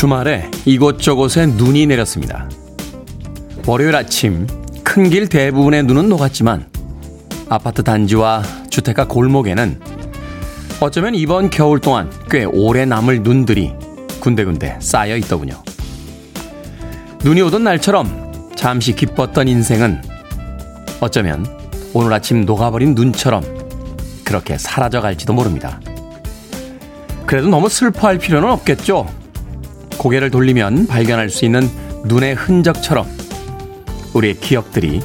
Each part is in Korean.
주말에 이곳저곳에 눈이 내렸습니다. 월요일 아침 큰 길 대부분의 눈은 녹았지만 아파트 단지와 주택가 골목에는 어쩌면 이번 겨울 동안 꽤 오래 남을 눈들이 군데군데 쌓여 있더군요. 눈이 오던 날처럼 잠시 기뻤던 인생은 어쩌면 오늘 아침 녹아버린 눈처럼 그렇게 사라져갈지도 모릅니다. 그래도 너무 슬퍼할 필요는 없겠죠. 고개를 돌리면 발견할 수 있는 눈의 흔적처럼 우리의 기억들이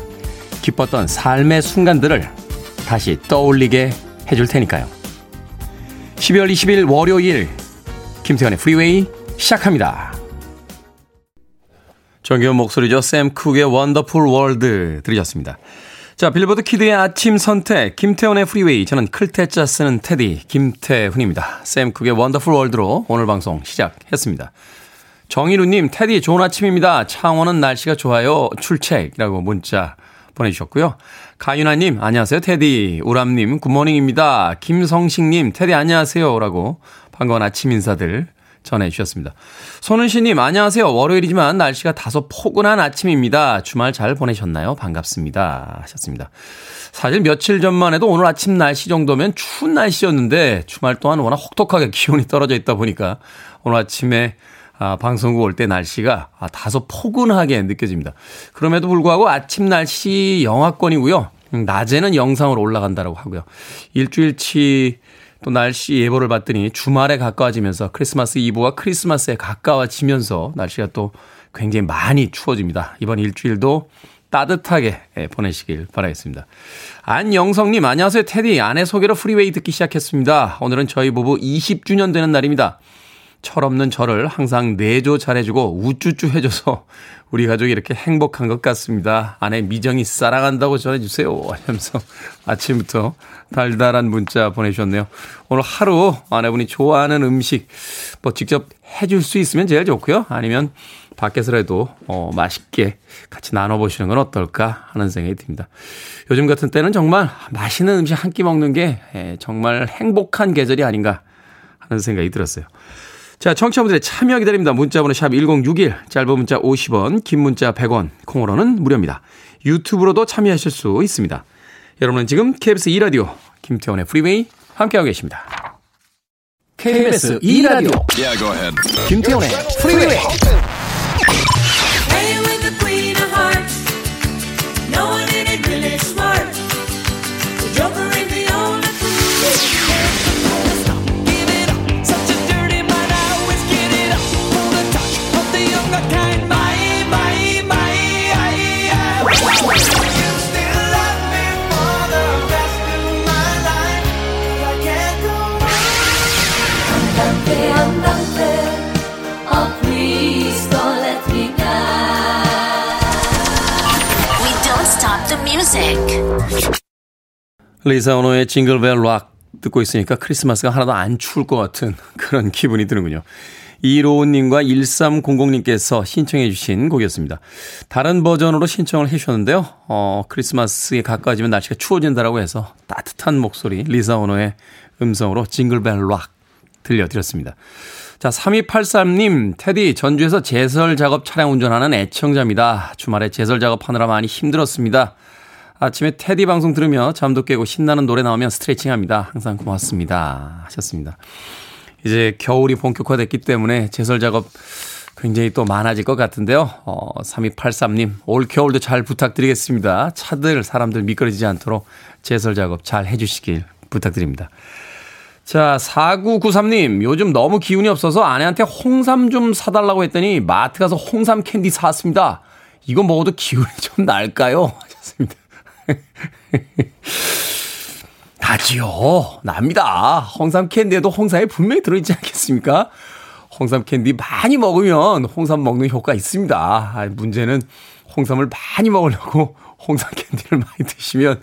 기뻤던 삶의 순간들을 다시 떠올리게 해줄 테니까요. 12월 20일 월요일 김태현의 프리웨이 시작합니다. 정겨운 목소리죠. 샘 쿡의 원더풀 월드 들으셨습니다. 자, 빌보드 키드의 아침 선택 김태훈의 프리웨이, 저는 클테짜 쓰는 테디 김태훈입니다. 샘 쿡의 원더풀 월드로 오늘 방송 시작했습니다. 정인우님, 테디 좋은 아침입니다. 창원은 날씨가 좋아요. 출첵이라고 문자 보내주셨고요. 가윤아님 안녕하세요 테디. 우람님 굿모닝입니다. 김성식님 테디 안녕하세요 라고 반가운 아침 인사들 전해주셨습니다. 손은시님 안녕하세요. 월요일이지만 날씨가 다소 포근한 아침입니다. 주말 잘 보내셨나요? 반갑습니다 하셨습니다. 사실 며칠 전만 해도 오늘 아침 날씨 정도면 추운 날씨였는데 주말 동안 워낙 혹독하게 기온이 떨어져 있다 보니까 오늘 아침에 방송국 올 때 날씨가 다소 포근하게 느껴집니다. 그럼에도 불구하고 아침 날씨 영하권이고요. 낮에는 영상으로 올라간다라고 하고요. 일주일치 또 날씨 예보를 봤더니 주말에 가까워지면서 크리스마스 이브와 크리스마스에 가까워지면서 날씨가 또 굉장히 많이 추워집니다. 이번 일주일도 따뜻하게 보내시길 바라겠습니다. 안영성님 안녕하세요 테디. 아내 소개로 프리웨이 듣기 시작했습니다. 오늘은 저희 부부 20주년 되는 날입니다. 철없는 저를 항상 내조 잘해주고 우쭈쭈 해줘서 우리 가족이 이렇게 행복한 것 같습니다. 아내 미정이 사랑한다고 전해주세요 하면서 아침부터 달달한 문자 보내주셨네요. 오늘 하루 아내분이 좋아하는 음식 뭐 직접 해줄 수 있으면 제일 좋고요. 아니면 밖에서라도 맛있게 같이 나눠보시는 건 어떨까 하는 생각이 듭니다. 요즘 같은 때는 정말 맛있는 음식 한 끼 먹는 게 정말 행복한 계절이 아닌가 하는 생각이 들었어요. 자, 청취자분들의 참여 기다립니다. 문자번호 샵 1061, 짧은 문자 50원, 긴 문자 100원, 콩으로는 무료입니다. 유튜브로도 참여하실 수 있습니다. 여러분은 지금 KBS 2라디오 김태원의 프리웨이 함께하고 계십니다. KBS 2라디오 김태원의 프리웨이. 리사 오노의 징글벨 락 듣고 있으니까 크리스마스가 하나도 안 추울 것 같은 그런 기분이 드는군요. 이로운님과 1300님께서 신청해 주신 곡이었습니다. 다른 버전으로 신청을 해주셨는데요. 크리스마스에 가까워지면 날씨가 추워진다라고 해서 따뜻한 목소리 리사 오노의 음성으로 징글벨 락 들려드렸습니다. 자, 3283님 테디, 전주에서 제설 작업 차량 운전하는 애청자입니다. 주말에 제설 작업하느라 많이 힘들었습니다. 아침에 테디 방송 들으며 잠도 깨고 신나는 노래 나오면 스트레칭합니다. 항상 고맙습니다 하셨습니다. 이제 겨울이 본격화됐기 때문에 제설 작업 굉장히 또 많아질 것 같은데요. 3283님 올 겨울도 잘 부탁드리겠습니다. 차들 사람들 미끄러지지 않도록 제설 작업 잘 해주시길 부탁드립니다. 자, 4993님 요즘 너무 기운이 없어서 아내한테 홍삼 좀 사달라고 했더니 마트 가서 홍삼 캔디 사왔습니다. 이거 먹어도 기운이 좀 날까요 하셨습니다. 나지요. 납니다. 홍삼 캔디에도 홍삼이 분명히 들어있지 않겠습니까? 홍삼 캔디 많이 먹으면 홍삼 먹는 효과 있습니다. 문제는 홍삼을 많이 먹으려고 홍삼 캔디를 많이 드시면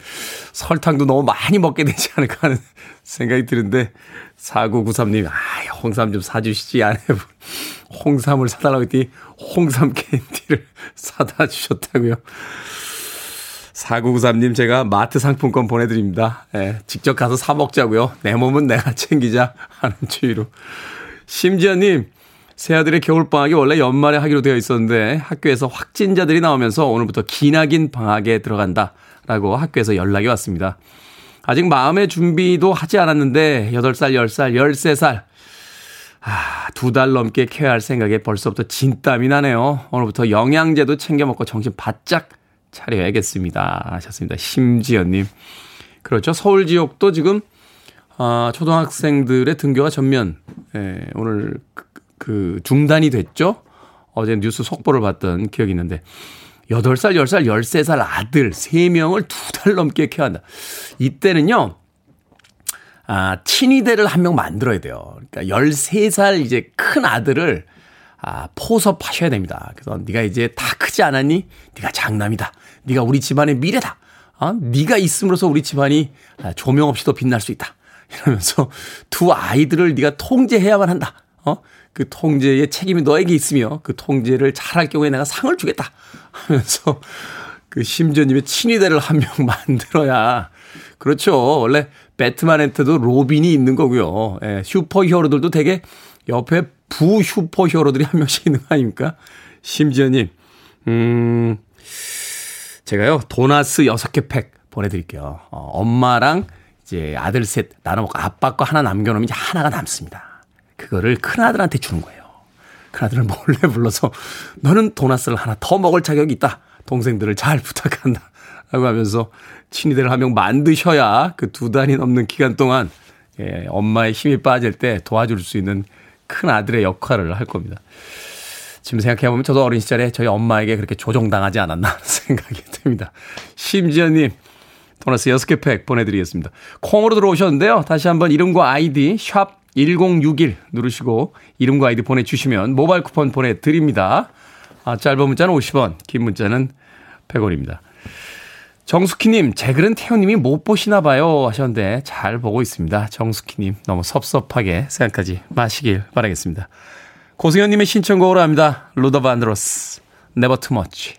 설탕도 너무 많이 먹게 되지 않을까 하는 생각이 드는데, 4993님 홍삼 좀 사주시지. 아내분 홍삼을 사달라고 했더니 홍삼 캔디를 사다 주셨다고요. 4993님 제가 마트 상품권 보내드립니다. 예, 직접 가서 사 먹자고요. 내 몸은 내가 챙기자 하는 주의로. 심지어님 새아들의 겨울방학이 원래 연말에 하기로 되어 있었는데 학교에서 확진자들이 나오면서 오늘부터 기나긴 방학에 들어간다라고 학교에서 연락이 왔습니다. 아직 마음의 준비도 하지 않았는데 8살, 10살, 13살 2달 넘게 케어할 생각에 벌써부터 진땀이 나네요. 오늘부터 영양제도 챙겨 먹고 정신 바짝 차려야겠습니다 하셨습니다. 심지연님. 그렇죠. 서울 지역도 지금 초등학생들의 등교가 전면 오늘 그 중단이 됐죠. 어제 뉴스 속보를 봤던 기억이 있는데 8살, 10살, 13살 아들 3명을 2달 넘게 케어한다. 이때는요. 친위대를 한 명 만들어야 돼요. 그러니까 13살 이제 큰 아들을 포섭하셔야 됩니다. 그래서 네가 이제 다 크지 않았니? 네가 장남이다. 네가 우리 집안의 미래다. 네가 있음으로써 우리 집안이 조명 없이도 빛날 수 있다. 이러면서 두 아이들을 네가 통제해야만 한다. 그 통제의 책임이 너에게 있으며 그 통제를 잘할 경우에 내가 상을 주겠다. 하면서 그 심지어님의 친위대를 한 명 만들어야. 그렇죠. 원래 배트맨한테도 로빈이 있는 거고요. 예, 슈퍼히어로들도 되게 옆에 부 슈퍼히어로들이 한 명씩 있는 거 아닙니까? 심지어님, 제가요 도나스 6개 팩 보내드릴게요. 엄마랑 이제 아들 셋 나눠먹고 아빠 거 하나 남겨놓으면 이제 하나가 남습니다. 그거를 큰 아들한테 주는 거예요. 큰 아들을 몰래 불러서 너는 도나스를 하나 더 먹을 자격이 있다. 동생들을 잘 부탁한다. 라고 하면서 친위대를 한 명 만드셔야 그 2달이 넘는 기간 동안 엄마의 힘이 빠질 때 도와줄 수 있는 큰 아들의 역할을 할 겁니다. 지금 생각해보면 저도 어린 시절에 저희 엄마에게 그렇게 조종당하지 않았나 생각이 듭니다. 심지어님 도너스 6개 팩 보내드리겠습니다. 콩으로 들어오셨는데요. 다시 한번 이름과 아이디 샵 1061 누르시고 이름과 아이디 보내주시면 모바일 쿠폰 보내드립니다. 짧은 문자는 50원, 긴 문자는 100원입니다. 정숙희님, 제 글은 태호님이 못 보시나 봐요 하셨는데 잘 보고 있습니다. 정숙희님, 너무 섭섭하게 생각하지 마시길 바라겠습니다. 고승현님의 신청곡으로 합니다. 루더 반드로스, Never Too Much.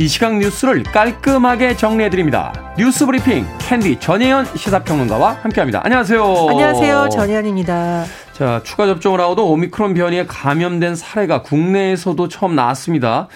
이 시각 뉴스를 깔끔하게 정리해드립니다. 뉴스브리핑 캔디 전혜연 시사평론가와 함께합니다. 안녕하세요. 안녕하세요. 전혜연입니다. 자, 추가 접종을 하고도 오미크론 변이에 감염된 사례가 국내에서도 처음 나왔습니다.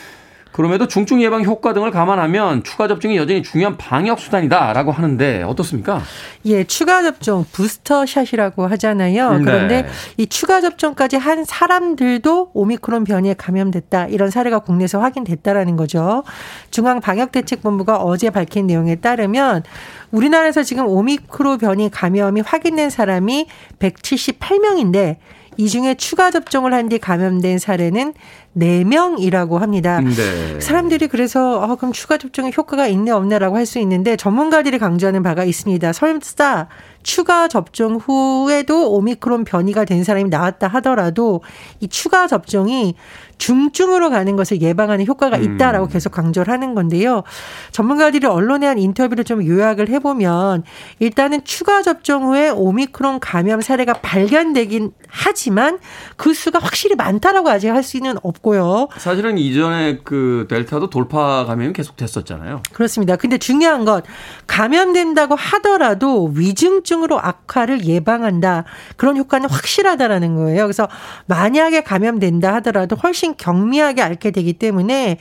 그럼에도 중증 예방 효과 등을 감안하면 추가 접종이 여전히 중요한 방역 수단이다라고 하는데 어떻습니까? 예, 추가 접종 부스터샷이라고 하잖아요. 네. 그런데 이 추가 접종까지 한 사람들도 오미크론 변이에 감염됐다. 이런 사례가 국내에서 확인됐다라는 거죠. 중앙방역대책본부가 어제 밝힌 내용에 따르면 우리나라에서 지금 오미크론 변이 감염이 확인된 사람이 178명인데 이 중에 추가 접종을 한 뒤 감염된 사례는 4명이라고 합니다. 네. 사람들이 그래서 그럼 추가 접종의 효과가 있네 없네라고 할 수 있는데 전문가들이 강조하는 바가 있습니다. 설사 추가 접종 후에도 오미크론 변이가 된 사람이 나왔다 하더라도 이 추가 접종이 중증으로 가는 것을 예방하는 효과가 있다라고 계속 강조를 하는 건데요. 전문가들이 언론에 한 인터뷰를 좀 요약을 해보면 일단은 추가 접종 후에 오미크론 감염 사례가 발견되긴 하지만 그 수가 확실히 많다라고 아직 할 수는 없고요. 사실은 이전에 그 델타도 돌파 감염이 계속 됐었잖아요. 그렇습니다. 근데 중요한 건 감염된다고 하더라도 위중증으로 악화를 예방한다. 그런 효과는 확실하다라는 거예요. 그래서 만약에 감염된다 하더라도 훨씬 경미하게 앓게 되기 때문에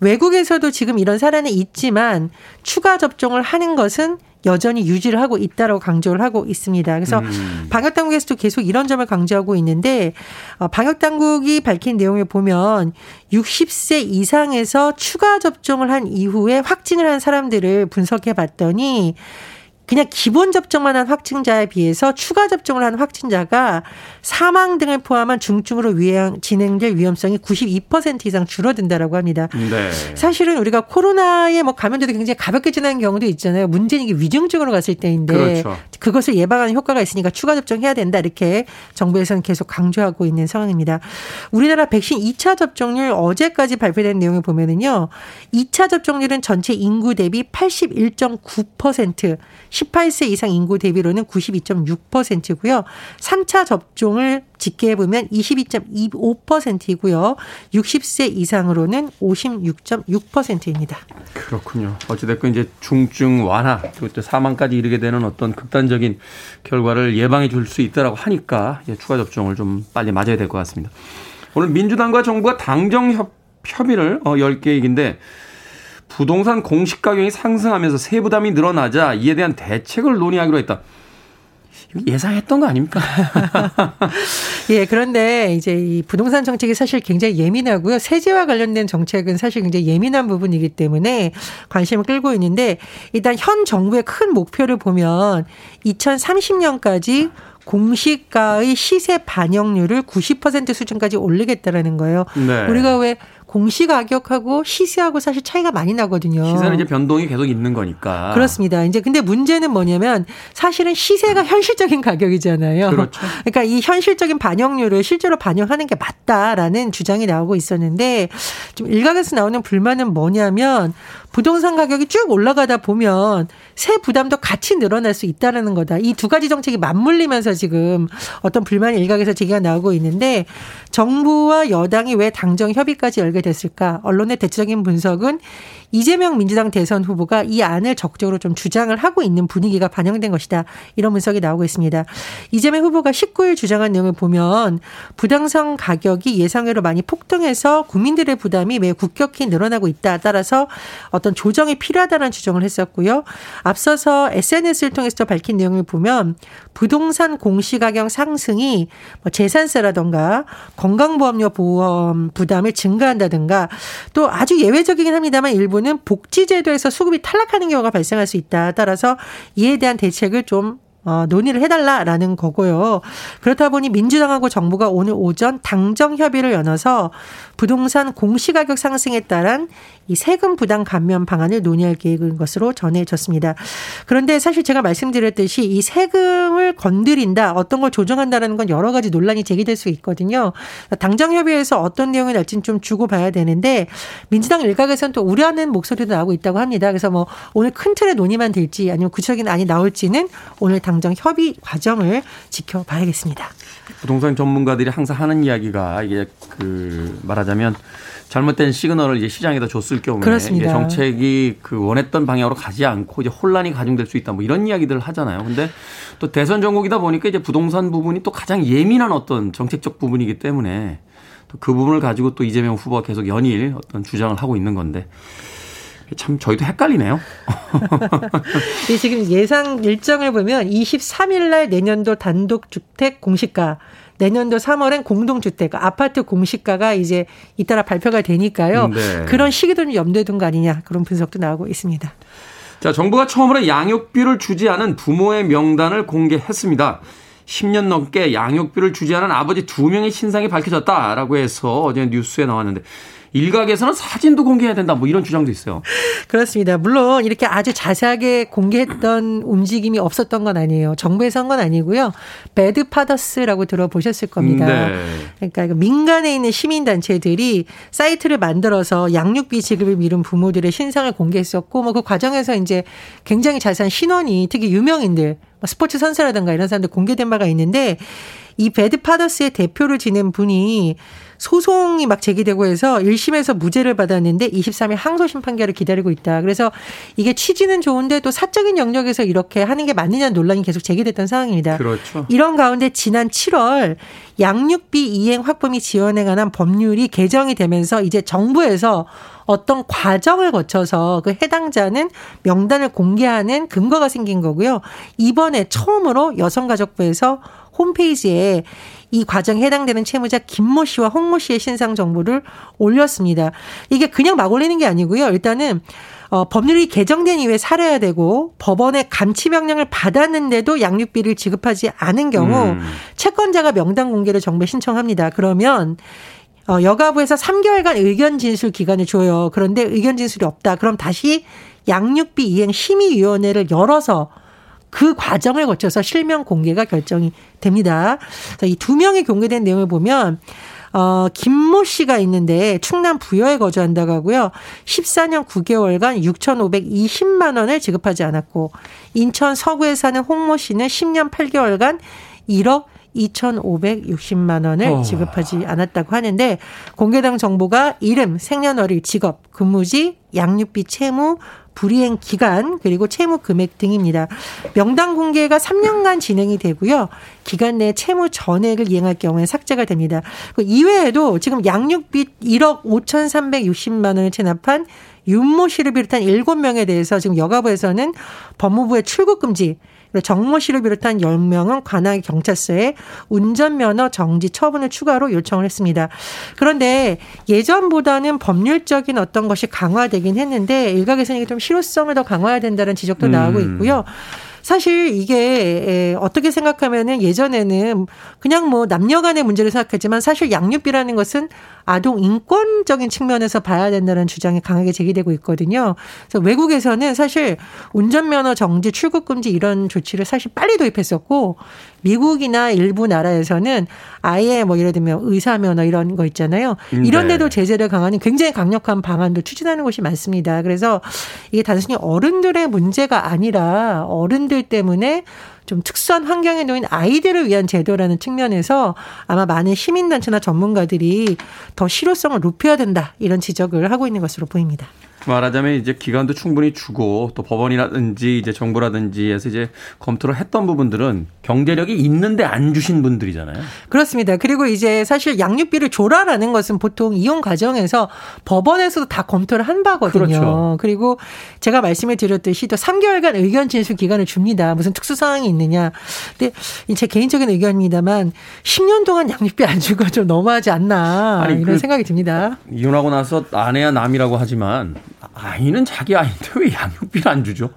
외국에서도 지금 이런 사례는 있지만 추가 접종을 하는 것은 여전히 유지를 하고 있다라고 강조를 하고 있습니다. 그래서 방역당국에서도 계속 이런 점을 강조하고 있는데 방역당국이 밝힌 내용을 보면 60세 이상에서 추가 접종을 한 이후에 확진을 한 사람들을 분석해 봤더니 그냥 기본 접종만 한 확진자에 비해서 추가 접종을 한 확진자가 사망 등을 포함한 중증으로 진행될 위험성이 92% 이상 줄어든다라고 합니다. 네. 사실은 우리가 코로나에 감염돼도 굉장히 가볍게 지나는 경우도 있잖아요. 문제는 이게 위중증으로 갔을 때인데 그렇죠. 그것을 예방하는 효과가 있으니까 추가 접종해야 된다 이렇게 정부에서는 계속 강조하고 있는 상황입니다. 우리나라 백신 2차 접종률 어제까지 발표된 내용을 보면은요. 2차 접종률은 전체 인구 대비 81.9%. 18세 이상 인구 대비로는 92.6%고요. 3차 접종을 집계해보면 22.25%이고요. 60세 이상으로는 56.6%입니다. 그렇군요. 어찌됐건 이제 중증 완화, 또 사망까지 이르게 되는 어떤 극단적인 결과를 예방해 줄 수 있다라고 하니까 이제 추가 접종을 좀 빨리 맞아야 될 것 같습니다. 오늘 민주당과 정부가 당정 협의를 10계획인데 부동산 공시가격이 상승하면서 세부담이 늘어나자 이에 대한 대책을 논의하기로 했다. 예상했던 거 아닙니까? 예, 그런데 이제 이 부동산 정책이 사실 굉장히 예민하고요. 세제와 관련된 정책은 사실 굉장히 예민한 부분이기 때문에 관심을 끌고 있는데, 일단 현 정부의 큰 목표를 보면 2030년까지 공시가의 시세 반영률을 90% 수준까지 올리겠다라는 거예요. 네. 우리가 왜 공시가격하고 시세하고 사실 차이가 많이 나거든요. 시세는 이제 변동이 계속 있는 거니까. 그렇습니다. 이제 근데 문제는 뭐냐면 사실은 시세가 현실적인 가격이잖아요. 그렇죠. 그러니까 이 현실적인 반영률을 실제로 반영하는 게 맞다라는 주장이 나오고 있었는데, 좀 일각에서 나오는 불만은 뭐냐면 부동산 가격이 쭉 올라가다 보면 세 부담도 같이 늘어날 수 있다라는 거다. 이 두 가지 정책이 맞물리면서 지금 어떤 불만이 일각에서 제기가 나오고 있는데, 정부와 여당이 왜 당정 협의까지 열게 됐을까? 언론의 대체적인 분석은 이재명 민주당 대선 후보가 이 안을 적극적으로 좀 주장을 하고 있는 분위기가 반영된 것이다. 이런 분석이 나오고 있습니다. 이재명 후보가 19일 주장한 내용을 보면 부동산 가격이 예상외로 많이 폭등해서 국민들의 부담이 매우 급격히 늘어나고 있다. 따라서 어떤 조정이 필요하다는 주장을 했었고요. 앞서서 SNS를 통해서 밝힌 내용을 보면 부동산 공시가격 상승이 재산세라든가 건강보험료 보험 부담을 증가한다든가, 또 아주 예외적이긴 합니다만 일부 는 복지제도에서 수급이 탈락하는 경우가 발생할 수 있다. 따라서 이에 대한 대책을 좀 논의를 해달라라는 거고요. 그렇다 보니 민주당하고 정부가 오늘 오전 당정 협의를 열어서 부동산 공시가격 상승에 따른 이 세금 부담 감면 방안을 논의할 계획인 것으로 전해졌습니다. 그런데 사실 제가 말씀드렸듯이 이 세금을 건드린다, 어떤 걸 조정한다라는 건 여러 가지 논란이 제기될 수 있거든요. 당정 협의에서 어떤 내용이 날지는 좀 주고 봐야 되는데, 민주당 일각에서는 또 우려하는 목소리도 나오고 있다고 합니다. 그래서 뭐 오늘 큰 틀의 논의만 될지 아니면 구체적인 안이 나올지는 오늘 당정 협의 과정을 지켜봐야겠습니다. 부동산 전문가들이 항상 하는 이야기가 이게 말하자면 잘못된 시그널을 이제 시장에다 줬을 경우에 그렇습니다. 이게 정책이 원했던 방향으로 가지 않고 이제 혼란이 가중될 수 있다, 뭐 이런 이야기들을 하잖아요. 근데 또 대선 전국이다 보니까 이제 부동산 부분이 또 가장 예민한 어떤 정책적 부분이기 때문에 또 그 부분을 가지고 또 이재명 후보가 계속 연일 어떤 주장을 하고 있는 건데, 참 저희도 헷갈리네요. 지금 예상 일정을 보면 23일 날 내년도 단독주택 공시가, 내년도 3월엔 공동주택, 아파트 공시가가 이제 잇따라 발표가 되니까요. 네. 그런 시기도 좀 염두에 둔 거 아니냐, 그런 분석도 나오고 있습니다. 자, 정부가 처음으로 양육비를 주지 않은 부모의 명단을 공개했습니다. 10년 넘게 양육비를 주지 않은 아버지 2명의 신상이 밝혀졌다라고 해서 어제 뉴스에 나왔는데, 일각에서는 사진도 공개해야 된다, 뭐 이런 주장도 있어요. 그렇습니다. 물론 이렇게 아주 자세하게 공개했던 움직임이 없었던 건 아니에요. 정부에서 한 건 아니고요. 배드 파더스라고 들어보셨을 겁니다. 네. 그러니까 민간에 있는 시민단체들이 사이트를 만들어서 양육비 지급을 미룬 부모들의 신상을 공개했었고, 뭐 그 과정에서 이제 굉장히 자세한 신원이, 특히 유명인들, 스포츠 선수라든가 이런 사람들 공개된 바가 있는데, 이 배드 파더스의 대표를 지낸 분이 소송이 막 제기되고 해서 1심에서 무죄를 받았는데 23일 항소심 판결을 기다리고 있다. 그래서 이게 취지는 좋은데 또 사적인 영역에서 이렇게 하는 게 맞느냐는 논란이 계속 제기됐던 상황입니다. 그렇죠. 이런 가운데 지난 7월 양육비 이행 확보 및 지원에 관한 법률이 개정이 되면서 이제 정부에서 어떤 과정을 거쳐서 그 해당자는 명단을 공개하는 근거가 생긴 거고요. 이번에 처음으로 여성가족부에서 홈페이지에 이 과정에 해당되는 채무자 김모 씨와 홍모 씨의 신상 정보를 올렸습니다. 이게 그냥 막 올리는 게 아니고요. 일단은 법률이 개정된 이후에 살해야 되고 법원의 감치 명령을 받았는데도 양육비를 지급하지 않은 경우 채권자가 명단 공개를 정부에 신청합니다. 그러면 여가부에서 3개월간 의견 진술 기간을 줘요. 그런데 의견 진술이 없다. 그럼 다시 양육비 이행 심의위원회를 열어서 그 과정을 거쳐서 실명 공개가 결정이 됩니다. 이 2명이 공개된 내용을 보면 김모 씨가 있는데 충남 부여에 거주한다고 하고요. 14년 9개월간 6,520만 원을 지급하지 않았고 인천 서구에 사는 홍모 씨는 10년 8개월간 1억 2,560만 원을 지급하지 않았다고 하는데 공개당 정보가 이름, 생년월일, 직업, 근무지, 양육비 채무, 불이행 기간 그리고 채무 금액 등입니다. 명단 공개가 3년간 진행이 되고요. 기간 내 채무 전액을 이행할 경우에 삭제가 됩니다. 그 이외에도 지금 양육비 1억 5,360만 원을 체납한 윤모 씨를 비롯한 7명에 대해서 지금 여가부에서는 법무부의 출국 금지, 정모 씨를 비롯한 10명은 관할 경찰서에 운전면허 정지 처분을 추가로 요청을 했습니다. 그런데 예전보다는 법률적인 어떤 것이 강화되긴 했는데 일각에서는 이게 좀 실효성을 더 강화해야 된다는 지적도 나오고 있고요. 사실 이게 어떻게 생각하면은 예전에는 그냥 뭐 남녀 간의 문제를 생각했지만 사실 양육비라는 것은 아동 인권적인 측면에서 봐야 된다는 주장이 강하게 제기되고 있거든요. 그래서 외국에서는 사실 운전면허 정지, 출국 금지 이런 조치를 사실 빨리 도입했었고 미국이나 일부 나라에서는 아예 뭐 예를 들면 의사면허 이런 거 있잖아요. 이런 데도 제재를 강화하는 굉장히 강력한 방안도 추진하는 곳이 많습니다. 그래서 이게 단순히 어른들의 문제가 아니라 어른들 때문에 좀 특수한 환경에 놓인 아이들을 위한 제도라는 측면에서 아마 많은 시민단체나 전문가들이 더 실효성을 높여야 된다 이런 지적을 하고 있는 것으로 보입니다. 말하자면 이제 기간도 충분히 주고 또 법원이라든지 이제 정부라든지에서 이제 검토를 했던 부분들은 경제력이 있는데 안 주신 분들이잖아요. 그렇습니다. 그리고 이제 사실 양육비를 줘라라는 것은 보통 이혼 과정에서 법원에서도 다 검토를 한 바거든요. 그렇죠. 그리고 제가 말씀을 드렸듯이 또 3개월간 의견 진술 기간을 줍니다. 무슨 특수 상황이 있느냐. 근데 제 개인적인 의견입니다만 10년 동안 양육비 안 주고 좀 너무하지 않나 이런 생각이 듭니다. 이혼하고 나서 아내야 남이라고 하지만 아이는 자기 아이인데 왜 양육비를 안 주죠?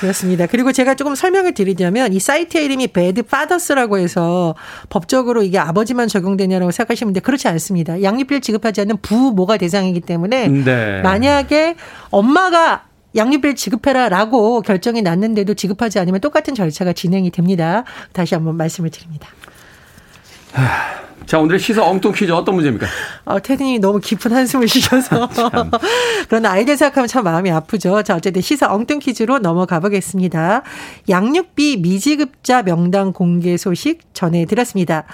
그렇습니다. 그리고 제가 조금 설명을 드리자면 이 사이트의 이름이 배드 파더스라고 해서 법적으로 이게 아버지만 적용되냐라고 생각하시는데 그렇지 않습니다. 양육비를 지급하지 않는 부모가 대상이기 때문에 네. 만약에 엄마가 양육비를 지급해라라고 결정이 났는데도 지급하지 않으면 똑같은 절차가 진행이 됩니다. 다시 한번 말씀을 드립니다. 자, 오늘의 시사 엉뚱 퀴즈 어떤 문제입니까? 테디님이 너무 깊은 한숨을 쉬셔서. 그러나 아이들 생각하면 참 마음이 아프죠. 자, 어쨌든 시사 엉뚱 퀴즈로 넘어가 보겠습니다. 양육비 미지급자 명단 공개 소식 전해드렸습니다.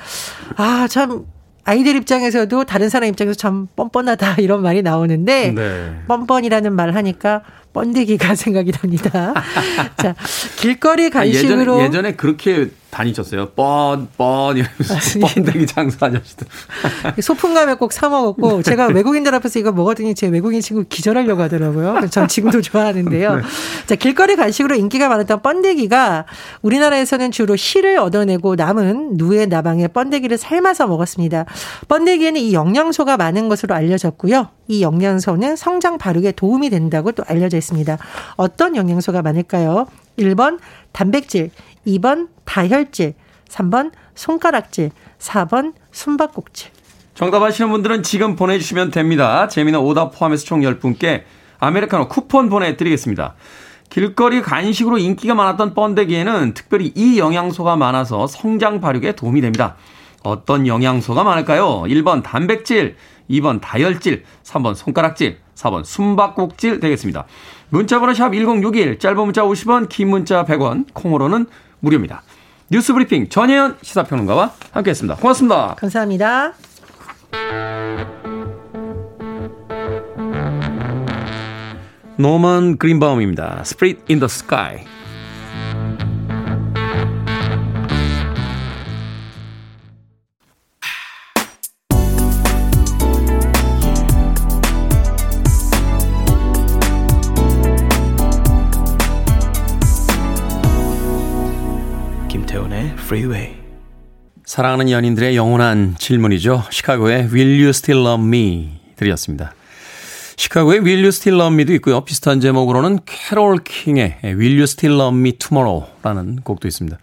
아, 참. 아이들 입장에서도 다른 사람 입장에서 참 뻔뻔하다 이런 말이 나오는데 네. 뻔뻔이라는 말을 하니까 번데기가 생각이 납니다. 자, 길거리 간식으로 예전에 그렇게 다니셨어요. 뻔뻔 이러면서 번데기 장사 아저씨들. 소풍가면 꼭 사 먹었고 네. 제가 외국인들 앞에서 이거 먹었더니 제 외국인 친구 기절하려고 하더라고요. 전 지금도 좋아하는데요. 네. 자, 길거리 간식으로 인기가 많았던 번데기가 우리나라에서는 주로 씨를 얻어내고 남은 누에 나방의 번데기를 삶아서 먹었습니다. 번데기에는 이 영양소가 많은 것으로 알려졌고요. 이 영양소는 성장 발육에 도움이 된다고 또 알려져 있습니다. 어떤 영양소가 많을까요? 1번 단백질, 2번 다혈질, 3번 손가락질, 4번 숨바꼭질. 정답 아시는 분들은 지금 보내주시면 됩니다. 재미난 오답 포함해서 총 10분께 아메리카노 쿠폰 보내드리겠습니다. 길거리 간식으로 인기가 많았던 번데기에는 특별히 이 영양소가 많아서 성장 발육에 도움이 됩니다. 어떤 영양소가 많을까요? 1번 단백질, 2번 다혈질, 3번 손가락질, 4번 숨바꼭질 되겠습니다. 문자번호 샵 1061, 짧은 문자 50원, 긴 문자 100원, 콩으로는 무료입니다. 뉴스 브리핑 전혜연 시사평론가와 함께했습니다. 고맙습니다. 감사합니다. 노먼 그린바움입니다. Spirit in the Sky. Freeway. 사랑하는 연인들의 영원한 질문이죠. 시카고의 Will You Still Love Me 드렸습니다. 시카고의 Will You Still Love Me도 있고요. 비슷한 제목으로는 캐롤 킹의 Will You Still Love Me Tomorrow라는 곡도 있습니다.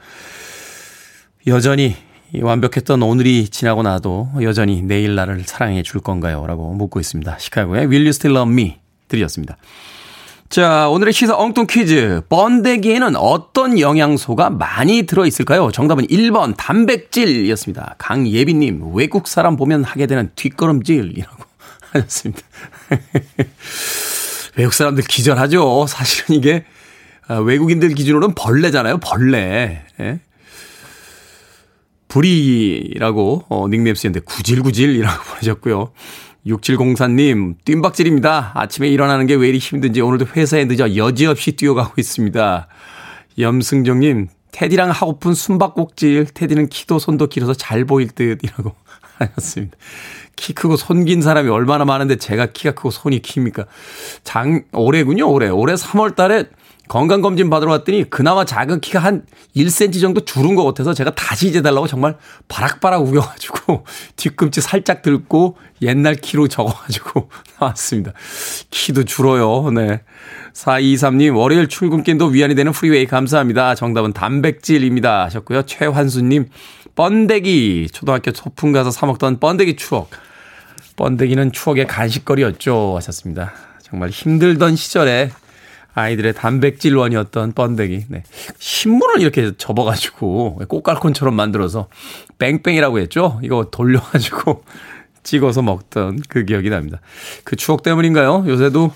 여전히 완벽했던 오늘이 지나고 나도 여전히 내일 나를 사랑해 줄 건가요? 라고 묻고 있습니다. 시카고의 Will You Still Love Me 드렸습니다. 자, 오늘의 시사 엉뚱 퀴즈. 번데기에는 어떤 영양소가 많이 들어있을까요? 정답은 1번 단백질이었습니다. 강예빈님, 외국 사람 보면 하게 되는 뒷걸음질이라고 하셨습니다. 외국 사람들 기절하죠. 사실은 이게 외국인들 기준으로는 벌레잖아요. 벌레. 예? 불이라고 닉네임 쓰였는데 구질구질이라고 보내셨고요. 6704님, 뜀박질입니다. 아침에 일어나는 게 왜 이리 힘든지 오늘도 회사에 늦어 여지없이 뛰어가고 있습니다. 염승정님, 테디랑 하고픈 숨바꼭질. 테디는 키도 손도 길어서 잘 보일 듯이라고 하셨습니다. 키 크고 손 긴 사람이 얼마나 많은데 제가 키가 크고 손이 깁니까? 올해군요, 올해. 올해 3월 달에 건강검진 받으러 왔더니 그나마 작은 키가 한 1cm 정도 줄은 것 같아서 제가 다시 재달라고 정말 바락바락 우겨가지고 뒤꿈치 살짝 들고 옛날 키로 적어가지고 나왔습니다. 키도 줄어요. 네. 4223님, 월요일 출근길도 위안이 되는 프리웨이 감사합니다. 정답은 단백질입니다 하셨고요. 최환수님, 번데기. 초등학교 소풍 가서 사 먹던 번데기 추억. 번데기는 추억의 간식거리였죠 하셨습니다. 정말 힘들던 시절에 아이들의 단백질원이었던 번데기. 네. 신문을 이렇게 접어가지고 꽃갈콘처럼 만들어서 뺑뺑이라고 했죠. 이거 돌려가지고 찍어서 먹던 그 기억이 납니다. 그 추억 때문인가요? 요새도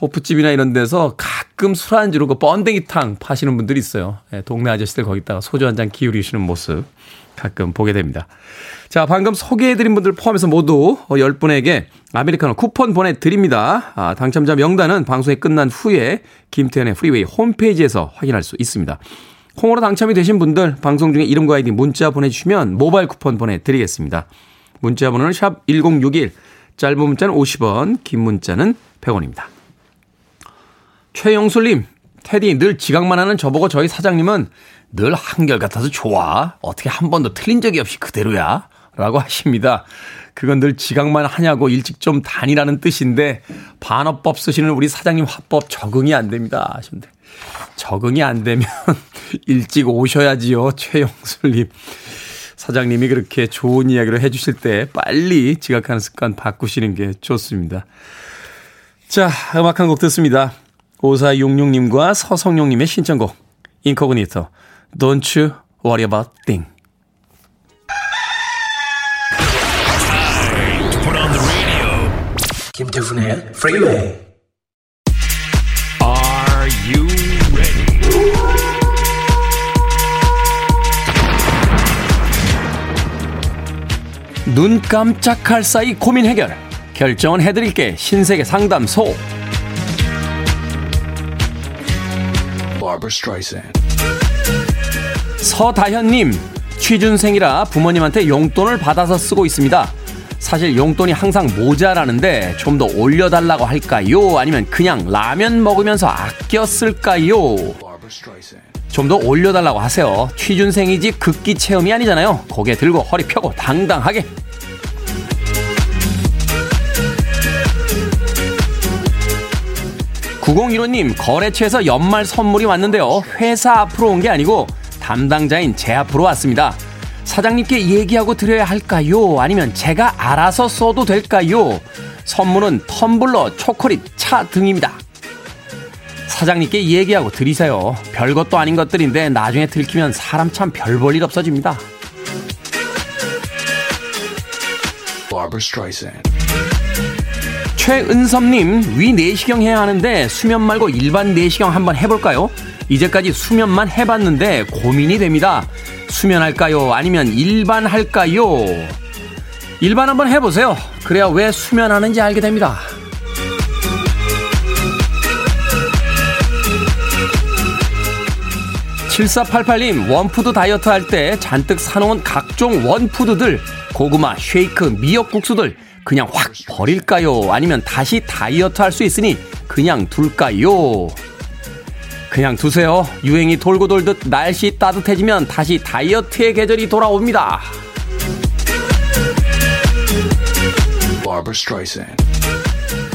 호프집이나 이런 데서 가끔 술안주로 그 번데기탕 파시는 분들이 있어요. 네, 동네 아저씨들 거기다가 소주 한 잔 기울이시는 모습 가끔 보게 됩니다. 자, 방금 소개해드린 분들 포함해서 모두 10분에게 아메리카노 쿠폰 보내드립니다. 아, 당첨자 명단은 방송이 끝난 후에 김태현의 프리웨이 홈페이지에서 확인할 수 있습니다. 콩으로 당첨이 되신 분들 방송 중에 이름과 아이디 문자 보내주시면 모바일 쿠폰 보내드리겠습니다. 문자 번호는 샵 1061, 짧은 문자는 50원, 긴 문자는 100원입니다. 최영술님, 테디 늘 지각만 하는 저보고 저희 사장님은 늘 한결같아서 좋아. 어떻게 한 번도 틀린 적이 없이 그대로야. 라고 하십니다. 그건 늘 지각만 하냐고 일찍 좀 다니라는 뜻인데 반어법 쓰시는 우리 사장님 화법 적응이 안 됩니다. 하셨는데 적응이 안 되면 일찍 오셔야지요. 최영술님. 사장님이 그렇게 좋은 이야기를 해 주실 때 빨리 지각하는 습관 바꾸시는 게 좋습니다. 자, 음악 한 곡 듣습니다. 5466님과 서성용님의 신청곡 인코그니토 Don't you worry about thing. 김태훈의 Freeway. Are you ready? 눈 깜짝할 사이 고민 해결. 결정은 해드릴게. 신세계 상담소. 바바라 스트라이샌드. 서다현님, 취준생이라 부모님한테 용돈을 받아서 쓰고 있습니다. 사실 용돈이 항상 모자라는데 좀 더 올려달라고 할까요? 아니면 그냥 라면 먹으면서 아껴 쓸까요? 좀 더 올려달라고 하세요. 취준생이지 극기 체험이 아니잖아요. 고개 들고 허리 펴고 당당하게. 구공일호님, 거래처에서 연말 선물이 왔는데요. 회사 앞으로 온 게 아니고 담당자인 제 앞으로 왔습니다. 사장님께 얘기하고 드려야 할까요? 아니면 제가 알아서 써도 될까요? 선물은 텀블러, 초콜릿, 차 등입니다. 사장님께 얘기하고 드리세요. 별것도 아닌 것들인데 나중에 들키면 사람 참 별 볼 일 없어집니다. 최은섭님, 위 내시경 해야 하는데 수면 말고 일반 내시경 한번 해볼까요? 이제까지 수면만 해봤는데 고민이 됩니다. 수면할까요? 아니면 일반 할까요? 일반 한번 해보세요. 그래야 왜 수면하는지 알게 됩니다. (7488님) 원푸드 다이어트 할 때 잔뜩 사놓은 각종 원푸드들, 고구마, 쉐이크, 미역국수들 그냥 확 버릴까요? 아니면 다시 다이어트 할 수 있으니 그냥 둘까요? 그냥 두세요. 유행이 돌고 돌듯 날씨 따뜻해지면 다시 다이어트의 계절이 돌아옵니다.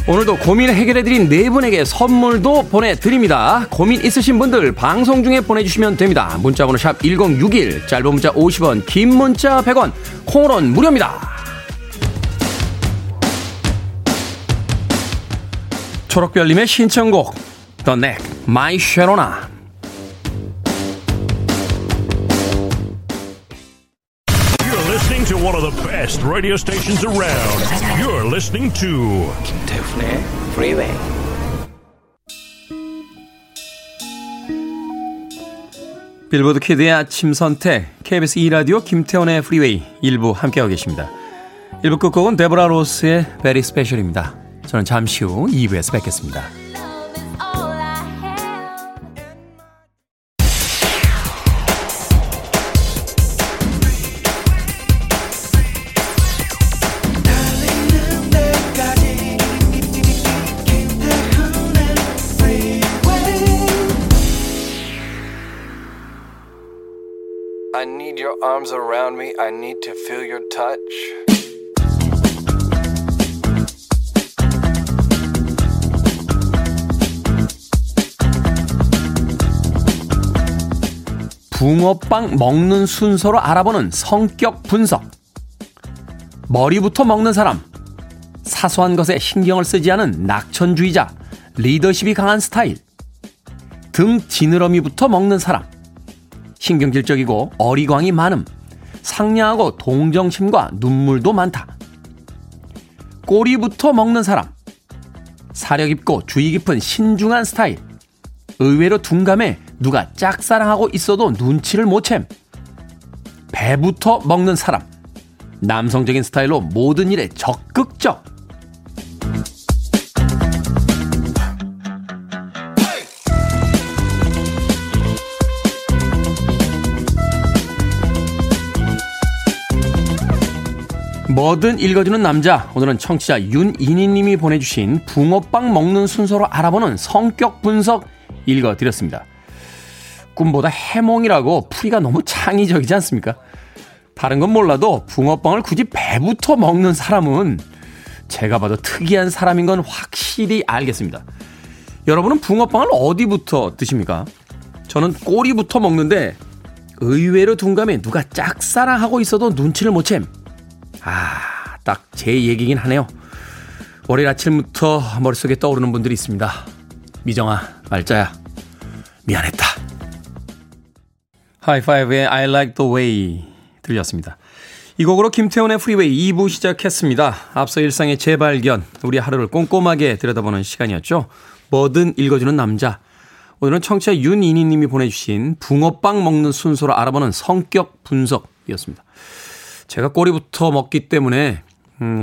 오늘도 고민 해결해드린 네 분에게 선물도 보내드립니다. 고민 있으신 분들 방송 중에 보내주시면 됩니다. 문자번호 샵 1061, 짧은 문자 50원, 긴 문자 100원, 콩으로는 무료입니다. 초록별님의 신청곡 The Neck, My Sharona. You're listening to one of the best radio stations around. You're listening to 김태훈의 Freeway. 빌보드 키드의 아침 선택, KBS 2라디오 김태원의 프리웨이 1부 함께하고 계십니다. 1부 끝곡은 데보라 로스의 베리 스페셜입니다. 저는 잠시 후 2부에서 뵙겠습니다. I need your arms around me. I need to feel your touch. 붕어빵 먹는 순서로 알아보는 성격 분석. 머리부터 먹는 사람. 사소한 것에 신경을 쓰지 않은 낙천주의자. 리더십이 강한 스타일. 등 지느러미부터 먹는 사람. 신경질적이고 어리광이 많음, 상냥하고 동정심과 눈물도 많다. 꼬리부터 먹는 사람, 사려 깊고 주의 깊은 신중한 스타일, 의외로 둔감해 누가 짝사랑하고 있어도 눈치를 못 챈. 배부터 먹는 사람, 남성적인 스타일로 모든 일에 적극적. 뭐든 읽어주는 남자, 오늘은 청취자 윤이니님이 보내주신 붕어빵 먹는 순서로 알아보는 성격 분석 읽어드렸습니다. 꿈보다 해몽이라고 풀이가 너무 창의적이지 않습니까? 다른 건 몰라도 붕어빵을 굳이 배부터 먹는 사람은 제가 봐도 특이한 사람인 건 확실히 알겠습니다. 여러분은 붕어빵을 어디부터 드십니까? 저는 꼬리부터 먹는데 의외로 둔감해 누가 짝사랑하고 있어도 눈치를 못 챈. 아, 딱 제 얘기긴 하네요. 월요일 아침부터 머릿속에 떠오르는 분들이 있습니다. 미정아, 말자야, 미안했다. 하이파이브의 I like the way 들렸습니다. 이 곡으로 김태훈의 프리웨이 2부 시작했습니다. 앞서 일상의 재발견, 우리 하루를 꼼꼼하게 들여다보는 시간이었죠. 뭐든 읽어주는 남자, 오늘은 청취자 윤이니님이 보내주신 붕어빵 먹는 순서로 알아보는 성격 분석이었습니다. 제가 꼬리부터 먹기 때문에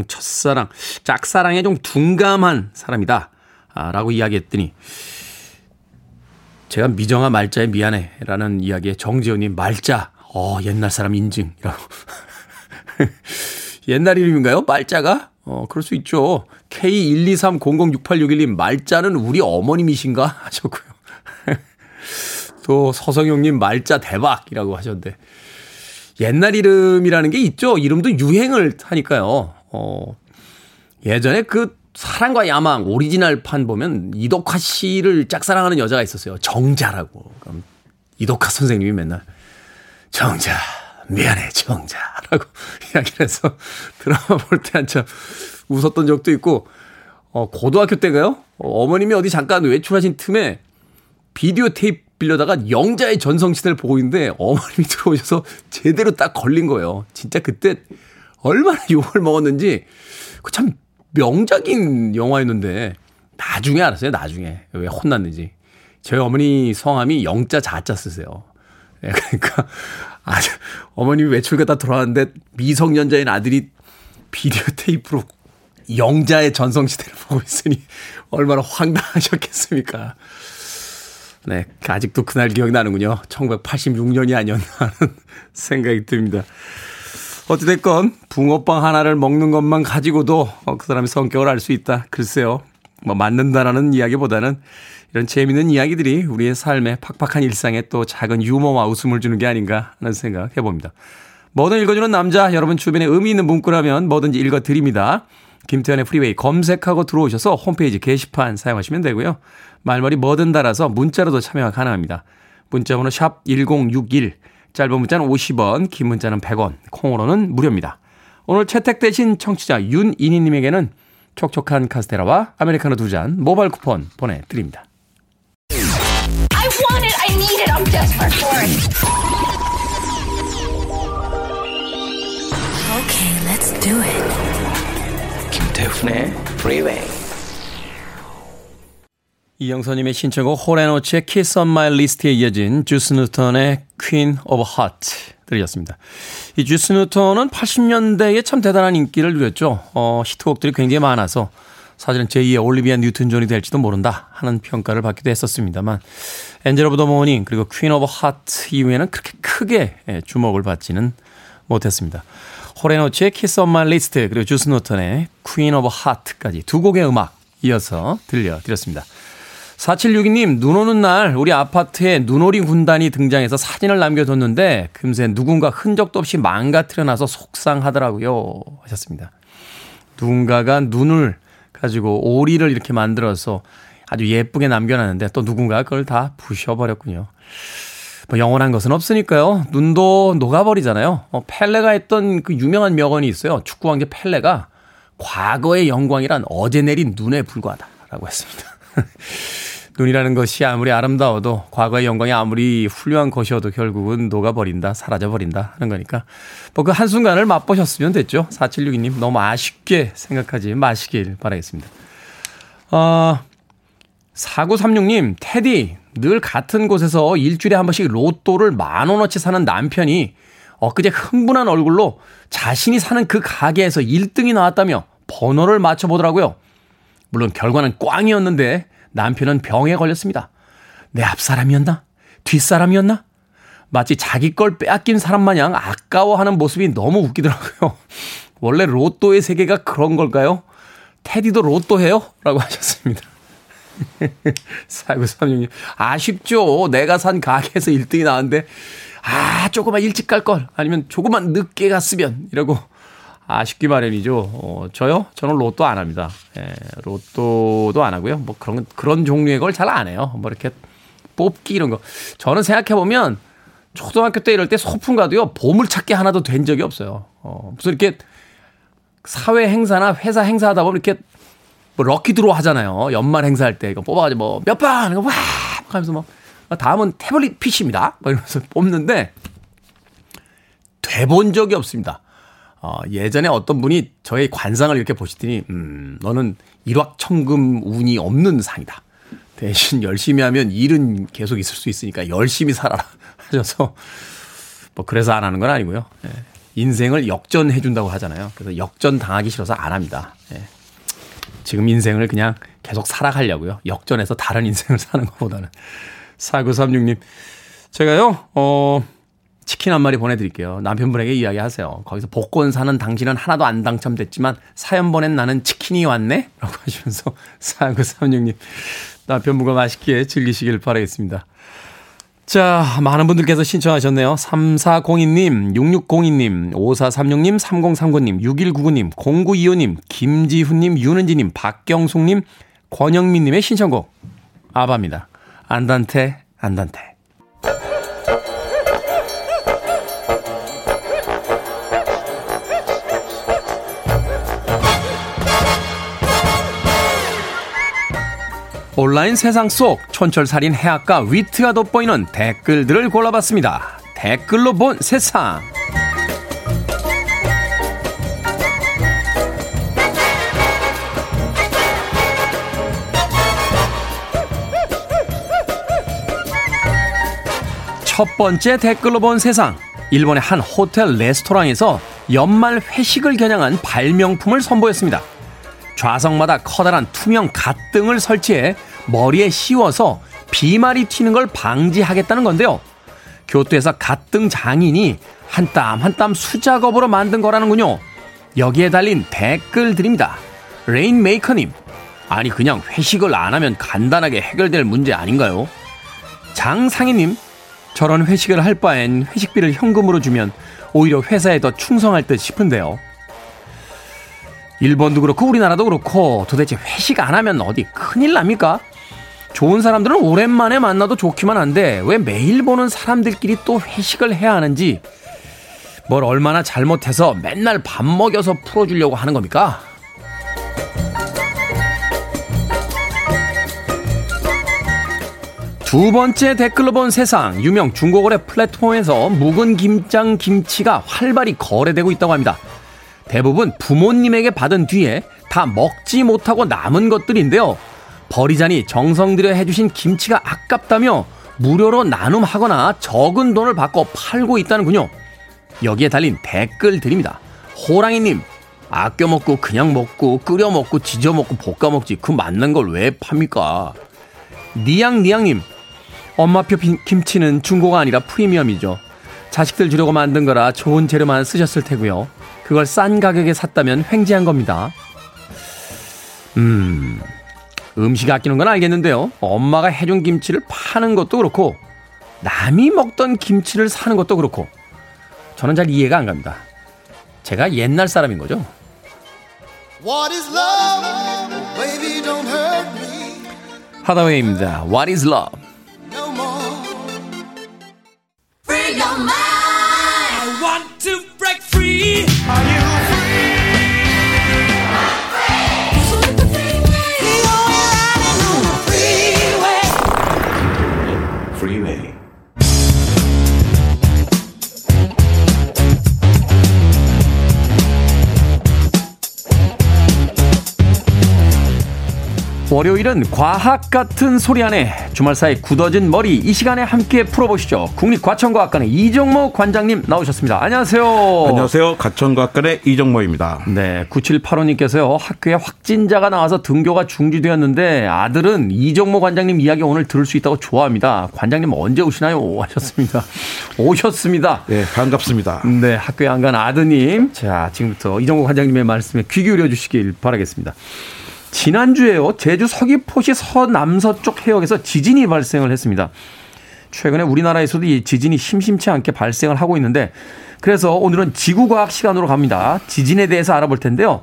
첫사랑, 짝사랑에 좀 둔감한 사람이다 라고 이야기했더니 제가 미정아 말자에 미안해 라는 이야기에 정재훈님 말자, 옛날 사람 인증이라고. 옛날 이름인가요? 말자가? 그럴 수 있죠. K123006861님 말자는 우리 어머님이신가 하셨고요. 또 서성용님 말자 대박이라고 하셨는데, 옛날 이름이라는 게 있죠. 이름도 유행을 타니까요. 예전에 그 사랑과 야망 오리지널판 보면 이덕화 씨를 짝사랑하는 여자가 있었어요. 정자라고. 그럼 이덕화 선생님이 맨날 정자 미안해 정자라고 이야기를 해서 드라마 볼 때 한참 웃었던 적도 있고, 고등학교 때가요, 어머님이 어디 잠깐 외출하신 틈에 비디오 테이프 빌려다가 영자의 전성시대를 보고 있는데 어머님이 들어오셔서 제대로 딱 걸린 거예요. 진짜 그때 얼마나 욕을 먹었는지. 그 참 명작인 영화였는데 나중에 알았어요. 나중에 왜 혼났는지. 저희 어머니 성함이 영자 자자 쓰세요. 그러니까 아주 어머님이 외출 갔다 돌아왔는데 미성년자인 아들이 비디오 테이프로 영자의 전성시대를 보고 있으니 얼마나 황당하셨겠습니까. 네, 아직도 그날 기억나는군요. 1986년이 아니었나 하는 생각이 듭니다. 어찌됐건 붕어빵 하나를 먹는 것만 가지고도 그 사람의 성격을 알 수 있다. 글쎄요, 뭐 맞는다라는 이야기보다는 이런 재미있는 이야기들이 우리의 삶에, 팍팍한 일상에 또 작은 유머와 웃음을 주는 게 아닌가 하는 생각 해봅니다. 뭐든 읽어주는 남자, 여러분 주변에 의미 있는 문구라면 뭐든지 읽어드립니다. 김태현의 프리웨이 검색하고 들어오셔서 홈페이지 게시판 사용하시면 되고요. 말머리 뭐든 달아서 문자로도 참여가 가능합니다. 문자번호 샵 1061, 짧은 문자는 50원, 긴 문자는 100원, 콩으로는 무료입니다. 오늘 채택되신 청취자 윤이니님에게는 촉촉한 카스테라와 아메리카노 2잔 모바일 쿠폰 보내드립니다. I want it, I need it, I'm desperate for it. Okay, let's do it. 김태훈의 Freeway. 이영선님의 신청곡 홀앤오치의 Kiss on My List에 이어진 주스 뉴턴의 Queen of Heart 들으셨습니다. 이 주스 뉴턴은 80년대에 참 대단한 인기를 누렸죠. 히트곡들이 굉장히 많아서 사실은 제2의 올리비아 뉴튼 존이 될지도 모른다 하는 평가를 받기도 했었습니다만 엔젤 오브 더 모닝 그리고 퀸 오브 하트 이후에는 그렇게 크게 주목을 받지는 못했습니다. 홀앤오치의 Kiss on My List 그리고 주스 뉴턴의 Queen of Heart까지 두 곡의 음악 이어서 들려드렸습니다. 4762님, 눈 오는 날 우리 아파트에 눈오리 군단이 등장해서 사진을 남겨뒀는데 금세 누군가 흔적도 없이 망가뜨려놔서 속상하더라고요 하셨습니다. 누군가가 눈을 가지고 오리를 이렇게 만들어서 아주 예쁘게 남겨놨는데 또 누군가 그걸 다 부셔버렸군요. 뭐 영원한 것은 없으니까요. 눈도 녹아버리잖아요. 펠레가 했던 그 유명한 명언이 있어요. 축구왕제 펠레가 과거의 영광이란 어제 내린 눈에 불과하다라고 했습니다. 눈이라는 것이 아무리 아름다워도 과거의 영광이 아무리 훌륭한 것이어도 결국은 녹아버린다 사라져버린다 하는 거니까 뭐 그 한순간을 맛보셨으면 됐죠. 4762님 너무 아쉽게 생각하지 마시길 바라겠습니다. 4936님 테디 늘 같은 곳에서 일주일에 한 번씩 로또를 10,000원어치 사는 남편이 엊그제 흥분한 얼굴로 자신이 사는 그 가게에서 1등이 나왔다며 번호를 맞춰보더라고요. 물론 결과는 꽝이었는데 남편은 병에 걸렸습니다. 내 앞사람이었나? 뒷사람이었나? 마치 자기 걸 빼앗긴 사람 마냥 아까워하는 모습이 너무 웃기더라고요. 원래 로또의 세계가 그런 걸까요? 테디도 로또 해요? 라고 하셨습니다. 4936님 아쉽죠. 내가 산 가게에서 1등이 나왔는데 조금만 일찍 갈 걸 아니면 조금만 늦게 갔으면 이러고 아쉽기 마련이죠. 저요? 저는 로또 안 합니다. 로또도 안 하고요. 뭐 그런 종류의 걸 잘 안 해요. 뭐 이렇게 뽑기 이런 거. 저는 생각해보면 초등학교 때 이럴 때 소풍 가도요. 보물찾기 하나도 된 적이 없어요. 무슨 이렇게 사회 행사나 회사 행사하다 보면 이렇게 뭐 럭키 드로우 하잖아요. 연말 행사할 때 이거 뽑아가지고 뭐 몇 번! 와! 하면서 막 다음은 태블릿 PC입니다. 막 이러면서 뽑는데 돼본 적이 없습니다. 예전에 어떤 분이 저의 관상을 이렇게 보시더니 너는 일확천금 운이 없는 상이다. 대신 열심히 하면 일은 계속 있을 수 있으니까 열심히 살아라 하셔서 뭐 그래서 안 하는 건 아니고요. 예. 인생을 역전해 준다고 하잖아요. 그래서 역전 당하기 싫어서 안 합니다. 예. 지금 인생을 그냥 계속 살아가려고요. 역전해서 다른 인생을 사는 것보다는. 4936님 제가요 치킨 한 마리 보내드릴게요. 남편분에게 이야기하세요. 거기서 복권 사는 당신은 하나도 안 당첨됐지만 사연 보낸 나는 치킨이 왔네? 라고 하시면서 4936님 남편분과 맛있게 즐기시길 바라겠습니다. 자, 많은 분들께서 신청하셨네요. 3402님, 6602님, 5436님, 3039님, 6199님, 0925님, 김지훈님, 윤은지님, 박경숙님, 권영민님의 신청곡 아바입니다. 안단테, 안단테. 온라인 세상 속 촌철살인 해악과 위트가 돋보이는 댓글들을 골라봤습니다. 댓글로 본 세상. 첫 번째 댓글로 본 세상. 일본의 한 호텔 레스토랑에서 연말 회식을 겨냥한 발명품을 선보였습니다. 좌석마다 커다란 투명 갓등을 설치해 머리에 씌워서 비말이 튀는 걸 방지하겠다는 건데요. 교토에서 갓등 장인이 한 땀 한 땀 수작업으로 만든 거라는군요. 여기에 달린 댓글들입니다. 레인메이커님, 아니 그냥 회식을 안 하면 간단하게 해결될 문제 아닌가요? 장상희님, 저런 회식을 할 바엔 회식비를 현금으로 주면 오히려 회사에 더 충성할 듯 싶은데요. 일본도 그렇고 우리나라도 그렇고 도대체 회식 안 하면 어디 큰일 납니까? 좋은 사람들은 오랜만에 만나도 좋기만 한데 왜 매일 보는 사람들끼리 또 회식을 해야 하는지 뭘 얼마나 잘못해서 맨날 밥 먹여서 풀어주려고 하는 겁니까? 두 번째 댓글로 본 세상. 유명 중고거래 플랫폼에서 묵은 김장 김치가 활발히 거래되고 있다고 합니다. 대부분 부모님에게 받은 뒤에 다 먹지 못하고 남은 것들인데요. 버리자니 정성 들여 해주신 김치가 아깝다며 무료로 나눔하거나 적은 돈을 받고 팔고 있다는군요. 여기에 달린 댓글들입니다. 호랑이님, 아껴 먹고 그냥 먹고 끓여 먹고 지져 먹고 볶아 먹지 그 맞는 걸 왜 팝니까? 니양니양님, 엄마표 김치는 중고가 아니라 프리미엄이죠. 자식들 주려고 만든 거라 좋은 재료만 쓰셨을 테고요. 그걸 싼 가격에 샀다면 횡재한 겁니다. 음식 아끼는 건 알겠는데요. 엄마가 해준 김치를 파는 것도 그렇고 남이 먹던 김치를 사는 것도 그렇고 저는 잘 이해가 안 갑니다. 제가 옛날 사람인 거죠. What is love? Baby, don't hurt me. 하다웨이입니다. What is love? No more. Free your mind. I want to break free. Are you free? I'm free. I'm free. You're running on the freeway. Freeway. 월요일은 과학 같은 소리 안에 주말 사이 굳어진 머리 이 시간에 함께 풀어보시죠. 국립과천과학관의 이정모 관장님 나오셨습니다. 안녕하세요. 안녕하세요. 과천과학관의 이정모입니다. 네, 9785님께서요. 학교에 확진자가 나와서 등교가 중지되었는데 아들은 이정모 관장님 이야기 오늘 들을 수 있다고 좋아합니다. 관장님 언제 오시나요? 하셨습니다. 오셨습니다. 네, 반갑습니다. 네, 학교에 안 간 아드님. 자, 지금부터 이정모 관장님의 말씀에 귀 기울여 주시길 바라겠습니다. 지난주에요. 제주 서귀포시 서남서쪽 해역에서 지진이 발생을 했습니다. 최근에 우리나라에서도 이 지진이 심심치 않게 발생을 하고 있는데 그래서 오늘은 지구과학 시간으로 갑니다. 지진에 대해서 알아볼 텐데요.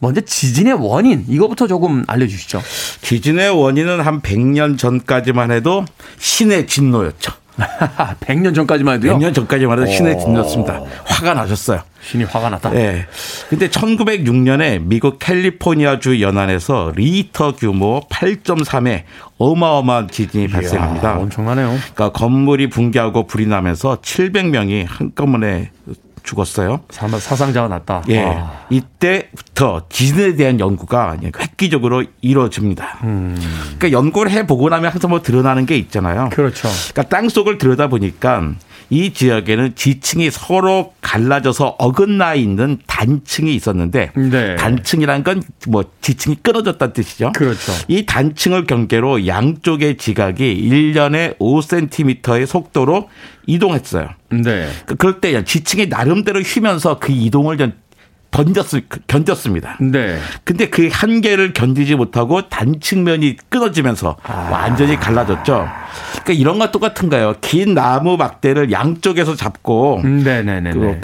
먼저 지진의 원인 이거부터 조금 알려주시죠. 지진의 원인은 한 100년 전까지만 해도 신의 진노였죠. 100년 전까지만 해도요? 100년 전까지만 해도 신의 진노였습니다. 화가 나셨어요. 신이 화가 났다. 네. 근데 1906년에 미국 캘리포니아주 연안에서 리히터 규모 8.3의 어마어마한 지진이 발생합니다. 엄청나네요. 그러니까 건물이 붕괴하고 불이 나면서 700명이 한꺼번에 죽었어요. 사상자가 났다. 예. 와. 이때부터 지진에 대한 연구가 획기적으로 이루어집니다. 그러니까 연구를 해보고 나면 항상 뭐 드러나는 게 있잖아요. 그렇죠. 그러니까 땅속을 들여다보니까 이 지역에는 지층이 서로 갈라져서 어긋나 있는 단층이 있었는데 네. 단층이란 건 뭐 지층이 끊어졌다는 뜻이죠. 그렇죠. 이 단층을 경계로 양쪽의 지각이 1년에 5cm의 속도로 이동했어요. 네. 그럴 때 지층이 나름대로 휘면서 그 이동을 견뎠습니다. 네. 근데 그 한계를 견디지 못하고 단층면이 끊어지면서 완전히 갈라졌죠. 그러니까 이런 것 똑같은가요? 긴 나무 막대를 양쪽에서 잡고 그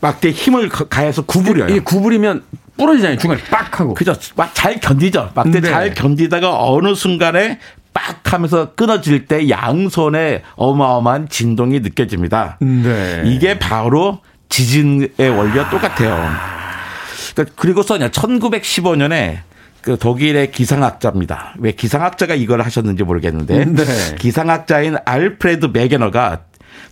막대에 힘을 가해서 구부려요. 이 구부리면 부러지잖아요. 중간에 빡 하고. 그죠. 막 잘 견디죠. 막대 네. 잘 견디다가 어느 순간에 빡 하면서 끊어질 때 양손에 어마어마한 진동이 느껴집니다. 네. 이게 바로 지진의 원리와 똑같아요. 그리고서 1915년에 그 독일의 기상학자입니다. 왜 기상학자가 이걸 하셨는지 모르겠는데 네. 기상학자인 알프레드 베게너가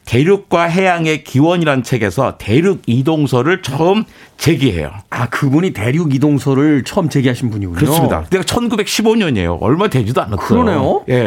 대륙과 해양의 기원이라는 책에서 대륙 이동설을 처음 제기해요. 아, 그분이 대륙 이동설을 처음 제기하신 분이군요. 그렇습니다. 그때가 1915년이에요. 얼마 되지도 않았어요. 그러네요. 예.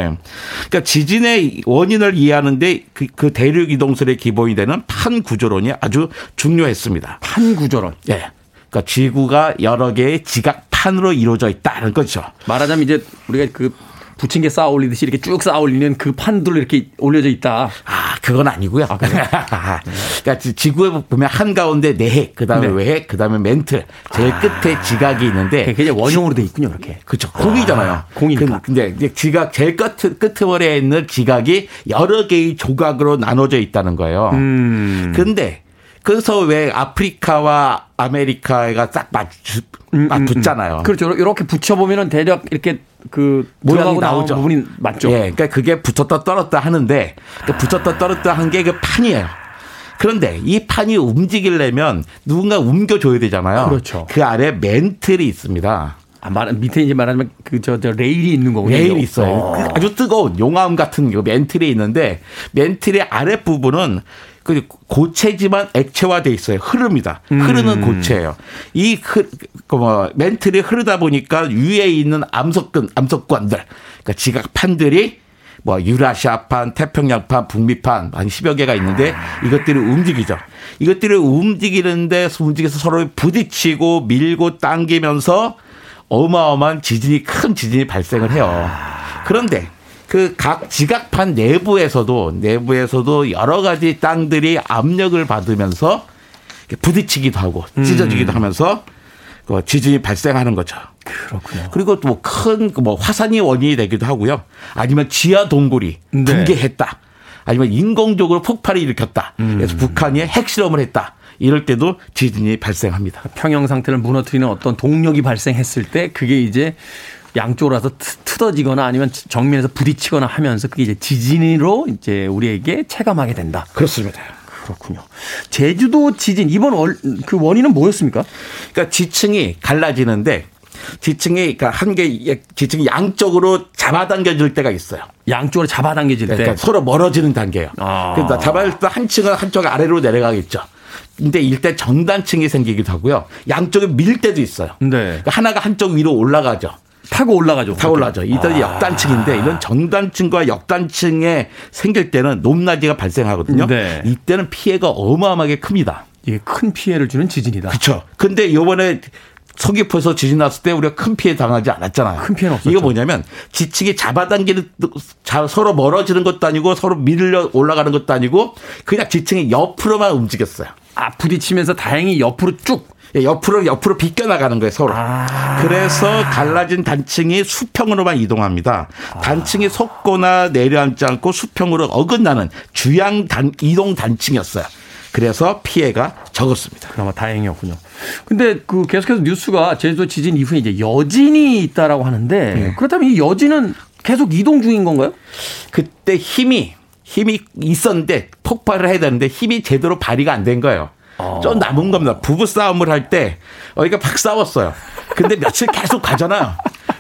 그러니까 지진의 원인을 이해하는데 그 대륙 이동설의 기본이 되는 판구조론이 아주 중요했습니다. 판구조론. 예. 그러니까 지구가 여러 개의 지각판으로 이루어져 있다는 거죠. 말하자면 이제 우리가 그 부침개 쌓아 올리듯이 이렇게 쭉 쌓아 올리는 그 판들로 이렇게 올려져 있다. 아, 그건 아니고요. 아, 그러니까 지구에 보면 한가운데 내핵, 그다음에 네. 외핵, 그다음에 멘틀, 제일 끝에 지각이 있는데. 그게 이제 원형으로 돼 있군요, 이렇게. 그렇죠. 공이잖아요. 공이니까. 근데 이제 지각, 제일 끝머리에 있는 지각이 여러 개의 조각으로 나눠져 있다는 거예요. 근데 그래서 왜 아프리카와 아메리카가 딱 맞붙잖아요. 그렇죠. 이렇게 붙여보면은 대략 이렇게 그 모양이 나오죠. 부분이 맞죠. 예, 그러니까 그게 붙었다 떨었다 하는데 그러니까 붙었다 떨었다 한 게 그 판이에요. 그런데 이 판이 움직이려면 누군가 움켜줘야 되잖아요. 그렇죠. 그 아래 멘틀이 있습니다. 밑에 이제 말하자면 그 레일이 있는 거군요. 레일이 있어요. 아주 뜨거운 용암 같은 맨틀이 있는데 맨틀의 아랫부분은 고체지만 액체화되어 있어요. 흐릅니다. 흐르는 고체예요. 이 맨틀이 흐르다 보니까 위에 있는 암석관들, 그러니까 지각판들이 유라시아판, 태평양판, 북미판 한 10여 개가 있는데 이것들이 움직이죠. 이것들이 움직이면서 서로 부딪히고 밀고 당기면서 어마어마한 큰 지진이 발생을 해요. 그런데 그 각 지각판 내부에서도 여러 가지 땅들이 압력을 받으면서 부딪히기도 하고 찢어지기도 하면서 지진이 발생하는 거죠. 그렇군요. 그리고 또 큰 화산이 원인이 되기도 하고요. 아니면 지하 동굴이 붕괴했다. 아니면 인공적으로 폭발을 일으켰다. 그래서 북한이 핵실험을 했다. 이럴 때도 지진이 발생합니다. 평형 상태를 무너뜨리는 어떤 동력이 발생했을 때 그게 이제 양쪽으로 와서 틀어지거나 아니면 정면에서 부딪히거나 하면서 그게 이제 지진으로 이제 우리에게 체감하게 된다. 그렇습니다. 그렇군요. 제주도 지진 이번 그 원인은 뭐였습니까? 그러니까 지층이 갈라지는데 그러니까 한 개 지층이 양쪽으로 잡아당겨질 때가 있어요. 양쪽으로 잡아당겨질 때. 그러니까 서로 멀어지는 단계예요. 그러니까 잡아당길 때 한 층은 한쪽 아래로 내려가겠죠. 근데 일단 전단층이 생기기도 하고요. 양쪽에 밀 때도 있어요. 네. 그러니까 하나가 한쪽 위로 올라가죠. 타고 올라가죠. 이들이 역단층인데 이런 전단층과 역단층에 생길 때는 높낮이가 발생하거든요. 네. 이때는 피해가 어마어마하게 큽니다. 이게 큰 피해를 주는 지진이다. 그렇죠. 근데 이번에 서귀포에서 지진 났을 때 우리가 큰 피해 당하지 않았잖아요. 큰 피해는 없었죠. 이게 뭐냐면 지층이 잡아당기는 서로 멀어지는 것도 아니고 서로 밀려 올라가는 것도 아니고 그냥 지층이 옆으로만 움직였어요. 부딪히면서 다행히 옆으로 쭉. 옆으로 비껴나가는 거예요, 서로. 그래서 갈라진 단층이 수평으로만 이동합니다. 단층이 솟거나 내려앉지 않고 수평으로 어긋나는 주양 이동 단층이었어요. 그래서 피해가 적었습니다. 그나마 다행이었군요. 근데 그 계속해서 뉴스가 제주도 지진 이후에 이제 여진이 있다라고 하는데 그렇다면 이 여진은 계속 이동 중인 건가요? 그때 힘이 있었는데 폭발을 해야 되는데 힘이 제대로 발휘가 안 된 거예요. 좀 남은 겁니다. 부부싸움을 할 때 그러니까 막 싸웠어요. 근데 며칠 계속 가잖아요.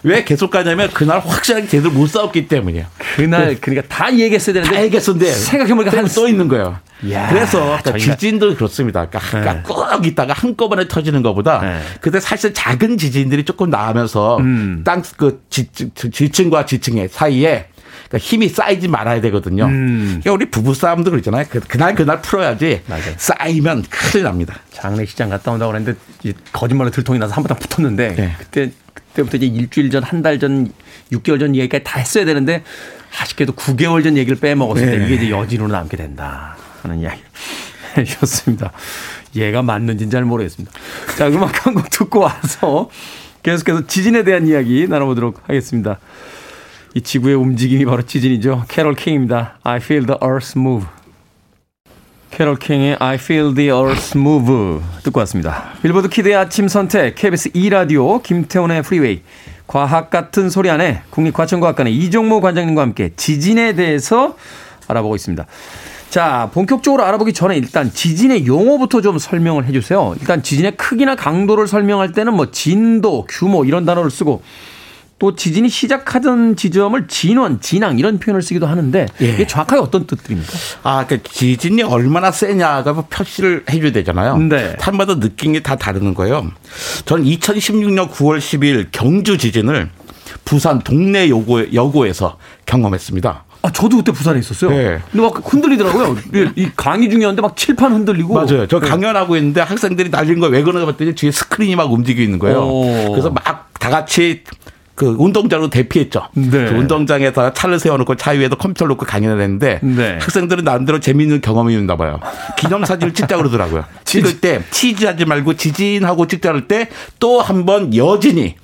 왜 계속 가냐면 그날 확실하게 제대로 못 싸웠기 때문이에요. 그날 그러니까 다 얘기했어야 되는데 생각해보니까 한 써 있는 거예요. 이야, 그래서 그러니까 지진도 그렇습니다. 그러니까 꾹 있다가 한꺼번에 터지는 것보다 그때 사실 작은 지진들이 조금 나면서 땅 그 지층과 지층의 사이에 그러니까 힘이 쌓이지 말아야 되거든요. 그러니까 우리 부부싸움도 그러잖아요. 그날 풀어야지. 맞아요. 쌓이면 큰일 납니다. 장례시장 갔다 온다고 그랬는데 거짓말로 들통이 나서 한 번 다 붙었는데 네. 그때부터 이제 일주일 전, 한 달 전, 6개월 전 얘기까지 다 했어야 되는데 아쉽게도 9개월 전 얘기를 빼먹었을 때 이게 이제 여진으로 남게 된다 하는 이야기 해주셨습니다. 얘가 맞는지는 잘 모르겠습니다. 자, 음악 한 곡 듣고 와서 계속해서 지진에 대한 이야기 나눠보도록 하겠습니다. 이 지구의 움직임이 바로 지진이죠. 캐롤 킹입니다. I feel the earth move. 캐롤 킹의 I feel the earth move 듣고 왔습니다. 빌보드 키드의 아침 선택 KBS 2라디오 김태훈의 프리웨이 과학 같은 소리 안에 국립과천과학관의 이정모 관장님과 함께 지진에 대해서 알아보고 있습니다. 자, 본격적으로 알아보기 전에 일단 지진의 용어부터 좀 설명을 해주세요. 일단 지진의 크기나 강도를 설명할 때는 진도, 규모 이런 단어를 쓰고 또 지진이 시작하던 지점을 진원, 진앙 이런 표현을 쓰기도 하는데 이게 정확하게 어떤 뜻들입니까? 그러니까 지진이 얼마나 세냐가 표시를 해줘야 되잖아요. 네. 사람마다 느낌이 다 다른 거예요. 저는 2016년 9월 10일 경주 지진을 부산 동래 여고에서 경험했습니다. 저도 그때 부산에 있었어요. 네. 근데 막 흔들리더라고요. 이 강의 중이었는데 막 칠판 흔들리고. 맞아요. 저 강연하고 있는데 학생들이 날린 걸 왜 그러나 봤더니 뒤에 스크린이 막 움직이는 거예요. 그래서 막 다 같이 운동장으로 대피했죠. 네. 그 운동장에다가 차를 세워놓고 차 위에도 컴퓨터를 놓고 강연을 했는데 학생들은 나름대로 재미있는 경험이었나 봐요. 기념사진을 찍자 그러더라고요. 찍을 때 치즈하지 말고 지진하고 찍자를 때 또 한 번 여진이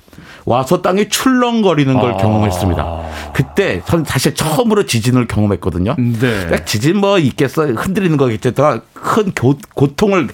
와서 땅이 출렁거리는 걸 경험했습니다. 그때 저는 사실 처음으로 지진을 경험했거든요. 네. 지진 있겠어 흔들리는 거겠지. 더 큰 고통을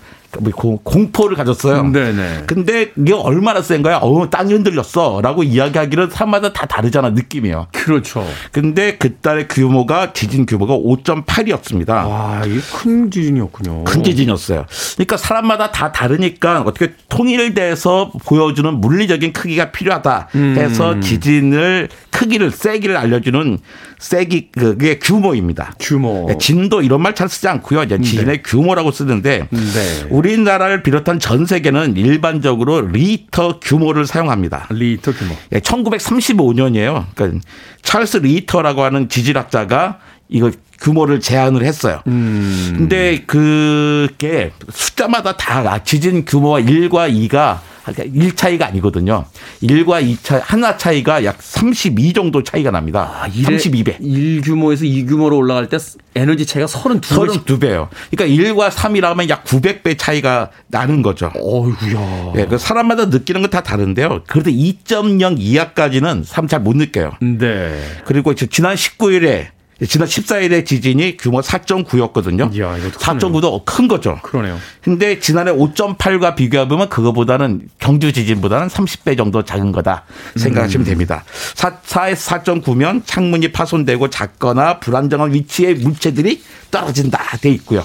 공포를 가졌어요. 네네. 근데 이게 얼마나 센 거야? 땅이 흔들렸어 라고 이야기하기는 사마다 다 다르잖아, 느낌이요. 그렇죠. 근데 그 달의 규모가, 지진 규모가 5.8이었습니다. 와, 이게 큰 지진이었군요. 큰 지진이었어요. 그러니까 사람마다 다 다르니까 어떻게 통일돼서 보여주는 물리적인 크기가 필요하다 해서 지진을 크기를, 세기를 알려주는 세기, 그게 규모입니다. 규모. 네, 진도 이런 말 잘 쓰지 않고요. 이제 지진의 규모라고 쓰는데 네. 우리나라를 비롯한 전 세계는 일반적으로 리터 규모를 사용합니다. 리터 규모. 네, 1935년이에요. 그러니까 찰스 리터라고 하는 지질학자가 이거 규모를 제안을 했어요. 근데 그게 숫자마다 다 지진 규모와 1과 2가 1 차이가 아니거든요. 1과 2 차이, 하나 차이가 약 32 정도 차이가 납니다. 아, 32배. 1 규모에서 2 규모로 올라갈 때 에너지 차이가 32배예요. 그러니까 1과 3이라면 약 900배 차이가 나는 거죠. 어이구야. 네, 그 사람마다 느끼는 건 다 다른데요. 그래도 2.0 이하까지는 사람 잘 못 느껴요. 네. 그리고 지난 19일에 지난 14일에 지진이 규모 4.9였거든요. 이야, 4.9도 큰 거죠. 그러네요. 근데 지난해 5.8과 비교해보면 그거보다는 경주 지진보다는 30배 정도 작은 거다 생각하시면 됩니다. 4.9면 창문이 파손되고 작거나 불안정한 위치에 물체들이 떨어진다 돼 있고요.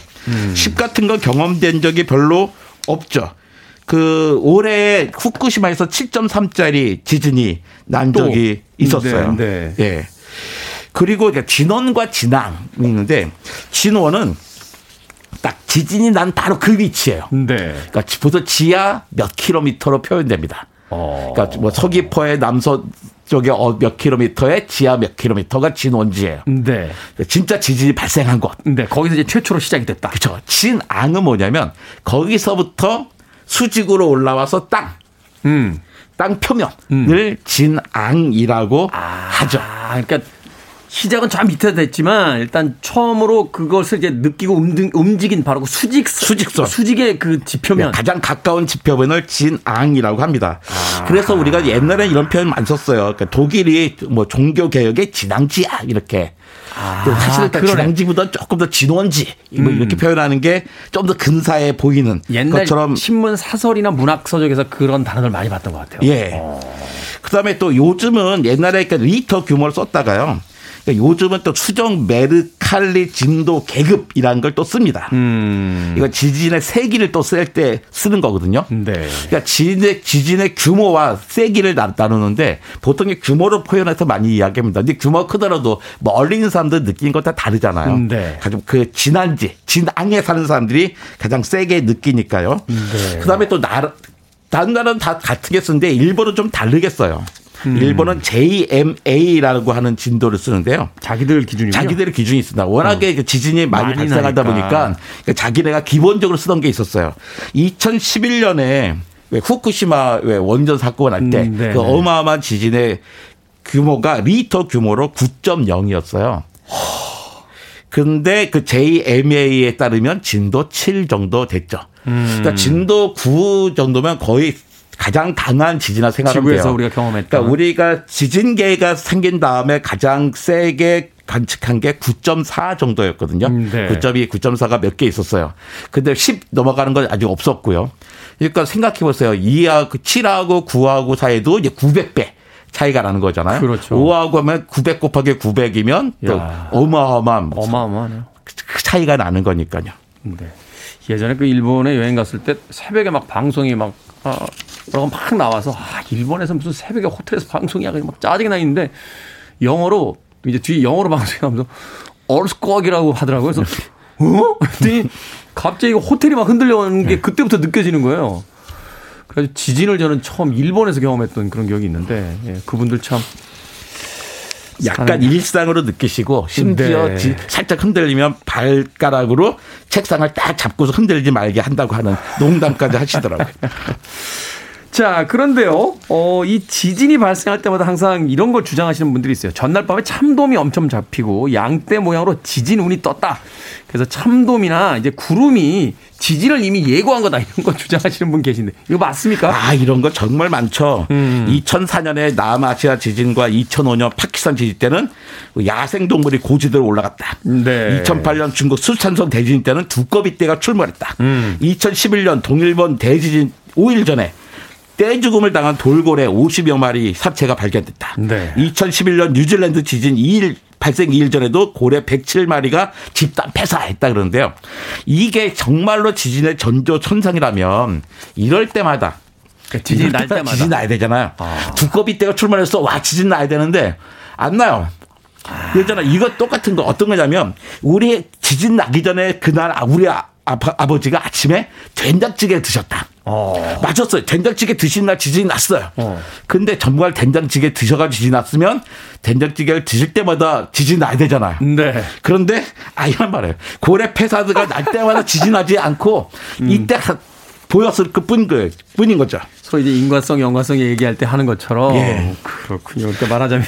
10 같은 거 경험된 적이 별로 없죠. 그 올해 후쿠시마에서 7.3짜리 지진이 난 적이 있었어요. 네. 네. 예. 그리고 진원과 진앙이 있는데 진원은 딱 지진이 난 바로 그 위치예요. 네. 그러니까 보통 지하 몇 킬로미터로 표현됩니다. 그러니까 뭐 서귀포의 남서 쪽에 몇 킬로미터에 지하 몇 킬로미터가 진원지예요. 네. 진짜 지진이 발생한 곳. 네. 거기서 이제 최초로 시작이 됐다. 그렇죠. 진앙은 뭐냐면 거기서부터 수직으로 올라와서 땅 표면을 진앙이라고 하죠. 그러니까 시작은 저 밑에 됐지만 일단 처음으로 그것을 이제 느끼고 움직인 바로 그 수직선. 수직의 그 지표면. 네, 가장 가까운 지표면을 진앙이라고 합니다. 그래서 우리가 옛날에 이런 표현 많이 썼어요. 그러니까 독일이 뭐 종교개혁의 진앙지야 이렇게. 사실은 진앙지보다 조금 더 진원지 뭐 이렇게 표현하는 게 좀 더 근사해 보이는 옛날 것처럼. 신문 사설이나 문학서적에서 그런 단어를 많이 봤던 것 같아요. 예. 그다음에 또 요즘은 옛날에 그러니까 리터 규모를 썼다가요. 요즘은 또 수정 메르칼리 진도 계급이라는 걸 또 씁니다. 이거 지진의 세기를 또 쓸 때 쓰는 거거든요. 네. 그러니까 지진의 규모와 세기를 나누는데 보통 규모로 표현해서 많이 이야기합니다. 근데 규모가 크더라도 멀리 있는 사람들 느끼는 건 다 다르잖아요. 네. 가장 그 진안지, 진앙에 사는 사람들이 가장 세게 느끼니까요. 네. 그다음에 또 다른 나라는 다 같은 게 쓰는데 일본은 좀 다르겠어요. 일본은 JMA라고 하는 진도를 쓰는데요. 자기들 기준이 있습니다. 워낙에 지진이 많이 발생하다 보니까 자기네가 기본적으로 쓰던 게 있었어요. 2011년에 후쿠시마 원전 사고가 날 때 그 어마어마한 지진의 규모가 리터 규모로 9.0이었어요. 근데 그 JMA에 따르면 진도 7 정도 됐죠. 그러니까 진도 9 정도면 거의 가장 강한 지진이라 생각하면 돼요. 지구에서 우리가 경험했던. 그러니까 우리가 지진계가 생긴 다음에 가장 세게 관측한 게 9.4 정도였거든요. 네. 9.2, 9.4가 몇 개 있었어요. 근데 10 넘어가는 건 아직 없었고요. 그러니까 생각해 보세요. 2하고 7하고 9하고 사이도 이제 900배 차이가 나는 거잖아요. 그렇죠. 5하고 하면 900 곱하기 900이면 또 어마어마한 차이가 나는 거니까요. 네. 예전에 그 일본에 여행 갔을 때 새벽에 막 방송이 막 그러고 막 나와서 일본에서 무슨 새벽에 호텔에서 방송이야 막 짜증이 나 있는데 영어로 이제 뒤에 영어로 방송하면서 얼스쿼이라고 하더라고요. 그래서 그랬더니 갑자기 호텔이 막 흔들려오는 게 그때부터 느껴지는 거예요. 그래서 지진을 저는 처음 일본에서 경험했던 그런 기억이 있는데 그분들 참 약간 일상으로 느끼시고 심지어 살짝 흔들리면 발가락으로 책상을 딱 잡고서 흔들지 말게 한다고 하는 농담까지 하시더라고요. 자, 그런데요, 이 지진이 발생할 때마다 항상 이런 걸 주장하시는 분들이 있어요. 전날 밤에 참돔이 엄청 잡히고 양떼 모양으로 지진운이 떴다. 그래서 참돔이나 이제 구름이 지진을 이미 예고한 거다, 이런 거 주장하시는 분 계신데 이거 맞습니까? 아, 이런 거 정말 많죠. 2004년에 남아시아 지진과 2005년 파키스탄 지진 때는 야생동물이 고지대로 올라갔다. 네. 2008년 중국 수촨성 대지진 때는 두꺼비떼가 출몰했다. 2011년 동일본 대지진 5일 전에 떼죽음을 당한 돌고래 50여 마리 사체가 발견됐다. 네. 2011년 뉴질랜드 지진 2일 발생 2일 전에도 고래 107마리가 집단 폐사했다 그러는데요. 이게 정말로 지진의 전조천상이라면 이럴 때마다, 그러니까 지진이 날 때마다 지진 나야 되잖아요. 아. 두꺼비떼가 출몰해서 와 지진 나야 되는데 안 나요. 그러잖아. 이거 똑같은 거 어떤 거냐면, 우리 지진 나기 전에 그날 우리 아버지가 아침에 된장찌개 드셨다. 맞았어요. 된장찌개 드신 날 지진이 났어요. 근데 정말 된장찌개 드셔가지고 지진이 났으면 된장찌개를 드실 때마다 지진이 나야 되잖아요. 네. 그런데 이런 말이에요. 고래 폐사드가 날 때마다 지진이 나지 않고 이때 보였을 뿐인 거죠. 소위 이제 인과성, 연관성 얘기할 때 하는 것처럼. 예. 그렇군요. 그러니까 말하자면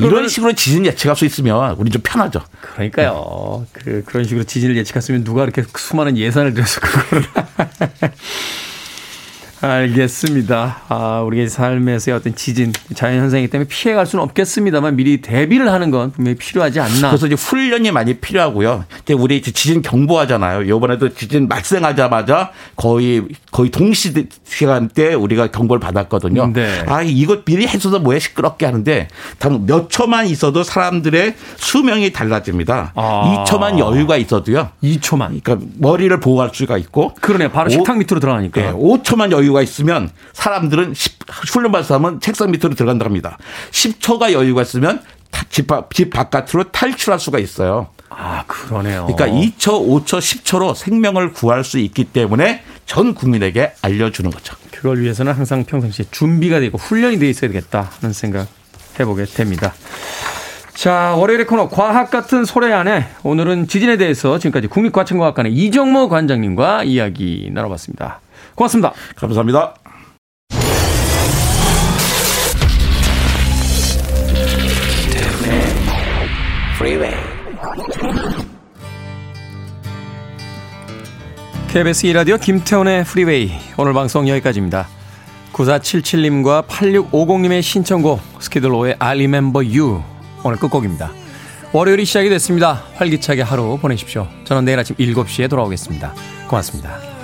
이런 식으로 지진 예측할 수 있으면 우리 좀 편하죠. 그러니까요. 그런 식으로 지진을 예측했으면 누가 이렇게 수많은 예산을 들여서 그걸. 알겠습니다. 우리의 삶에서의 어떤 지진, 자연 현상이기 때문에 피해갈 수는 없겠습니다만 미리 대비를 하는 건 분명히 필요하지 않나. 그래서 이제 훈련이 많이 필요하고요. 근데 우리 지진 경보하잖아요. 이번에도 지진 발생하자마자 거의 동시 시간대에 우리가 경보를 받았거든요. 네. 이것 미리 해줘서 뭐야 시끄럽게 하는데, 단 몇 초만 있어도 사람들의 수명이 달라집니다. 2초만 여유가 있어도요. 2초만. 그러니까 머리를 보호할 수가 있고. 그러네. 바로 식탁 밑으로 들어가니까. 네. 5초만 여유 가 있으면 사람들은 훈련받은 사람은 책상 밑으로 들어간다고 합니다. 10초가 여유가 있으면 집 바깥으로 탈출할 수가 있어요. 그러네요. 그러니까 2초, 5초, 10초로 생명을 구할 수 있기 때문에 전 국민에게 알려주는 거죠. 그걸 위해서는 항상 평상시에 준비가 되고 훈련이 돼 있어야 되겠다 하는 생각 해보게 됩니다. 자, 월요일의 코너 과학 같은 소리 안에, 오늘은 지진에 대해서 지금까지 국립과천과학관의 이정모 관장님과 이야기 나눠봤습니다. 고맙습니다. 감사합니다. KBS 2라디오 김태훈의 프리웨이, 오늘 방송 여기까지입니다. 9477님과 8650님의 신청곡 스키들로의 I Remember You, 오늘 끝곡입니다. 월요일이 시작이 됐습니다. 활기차게 하루 보내십시오. 저는 내일 아침 7시에 돌아오겠습니다. 고맙습니다.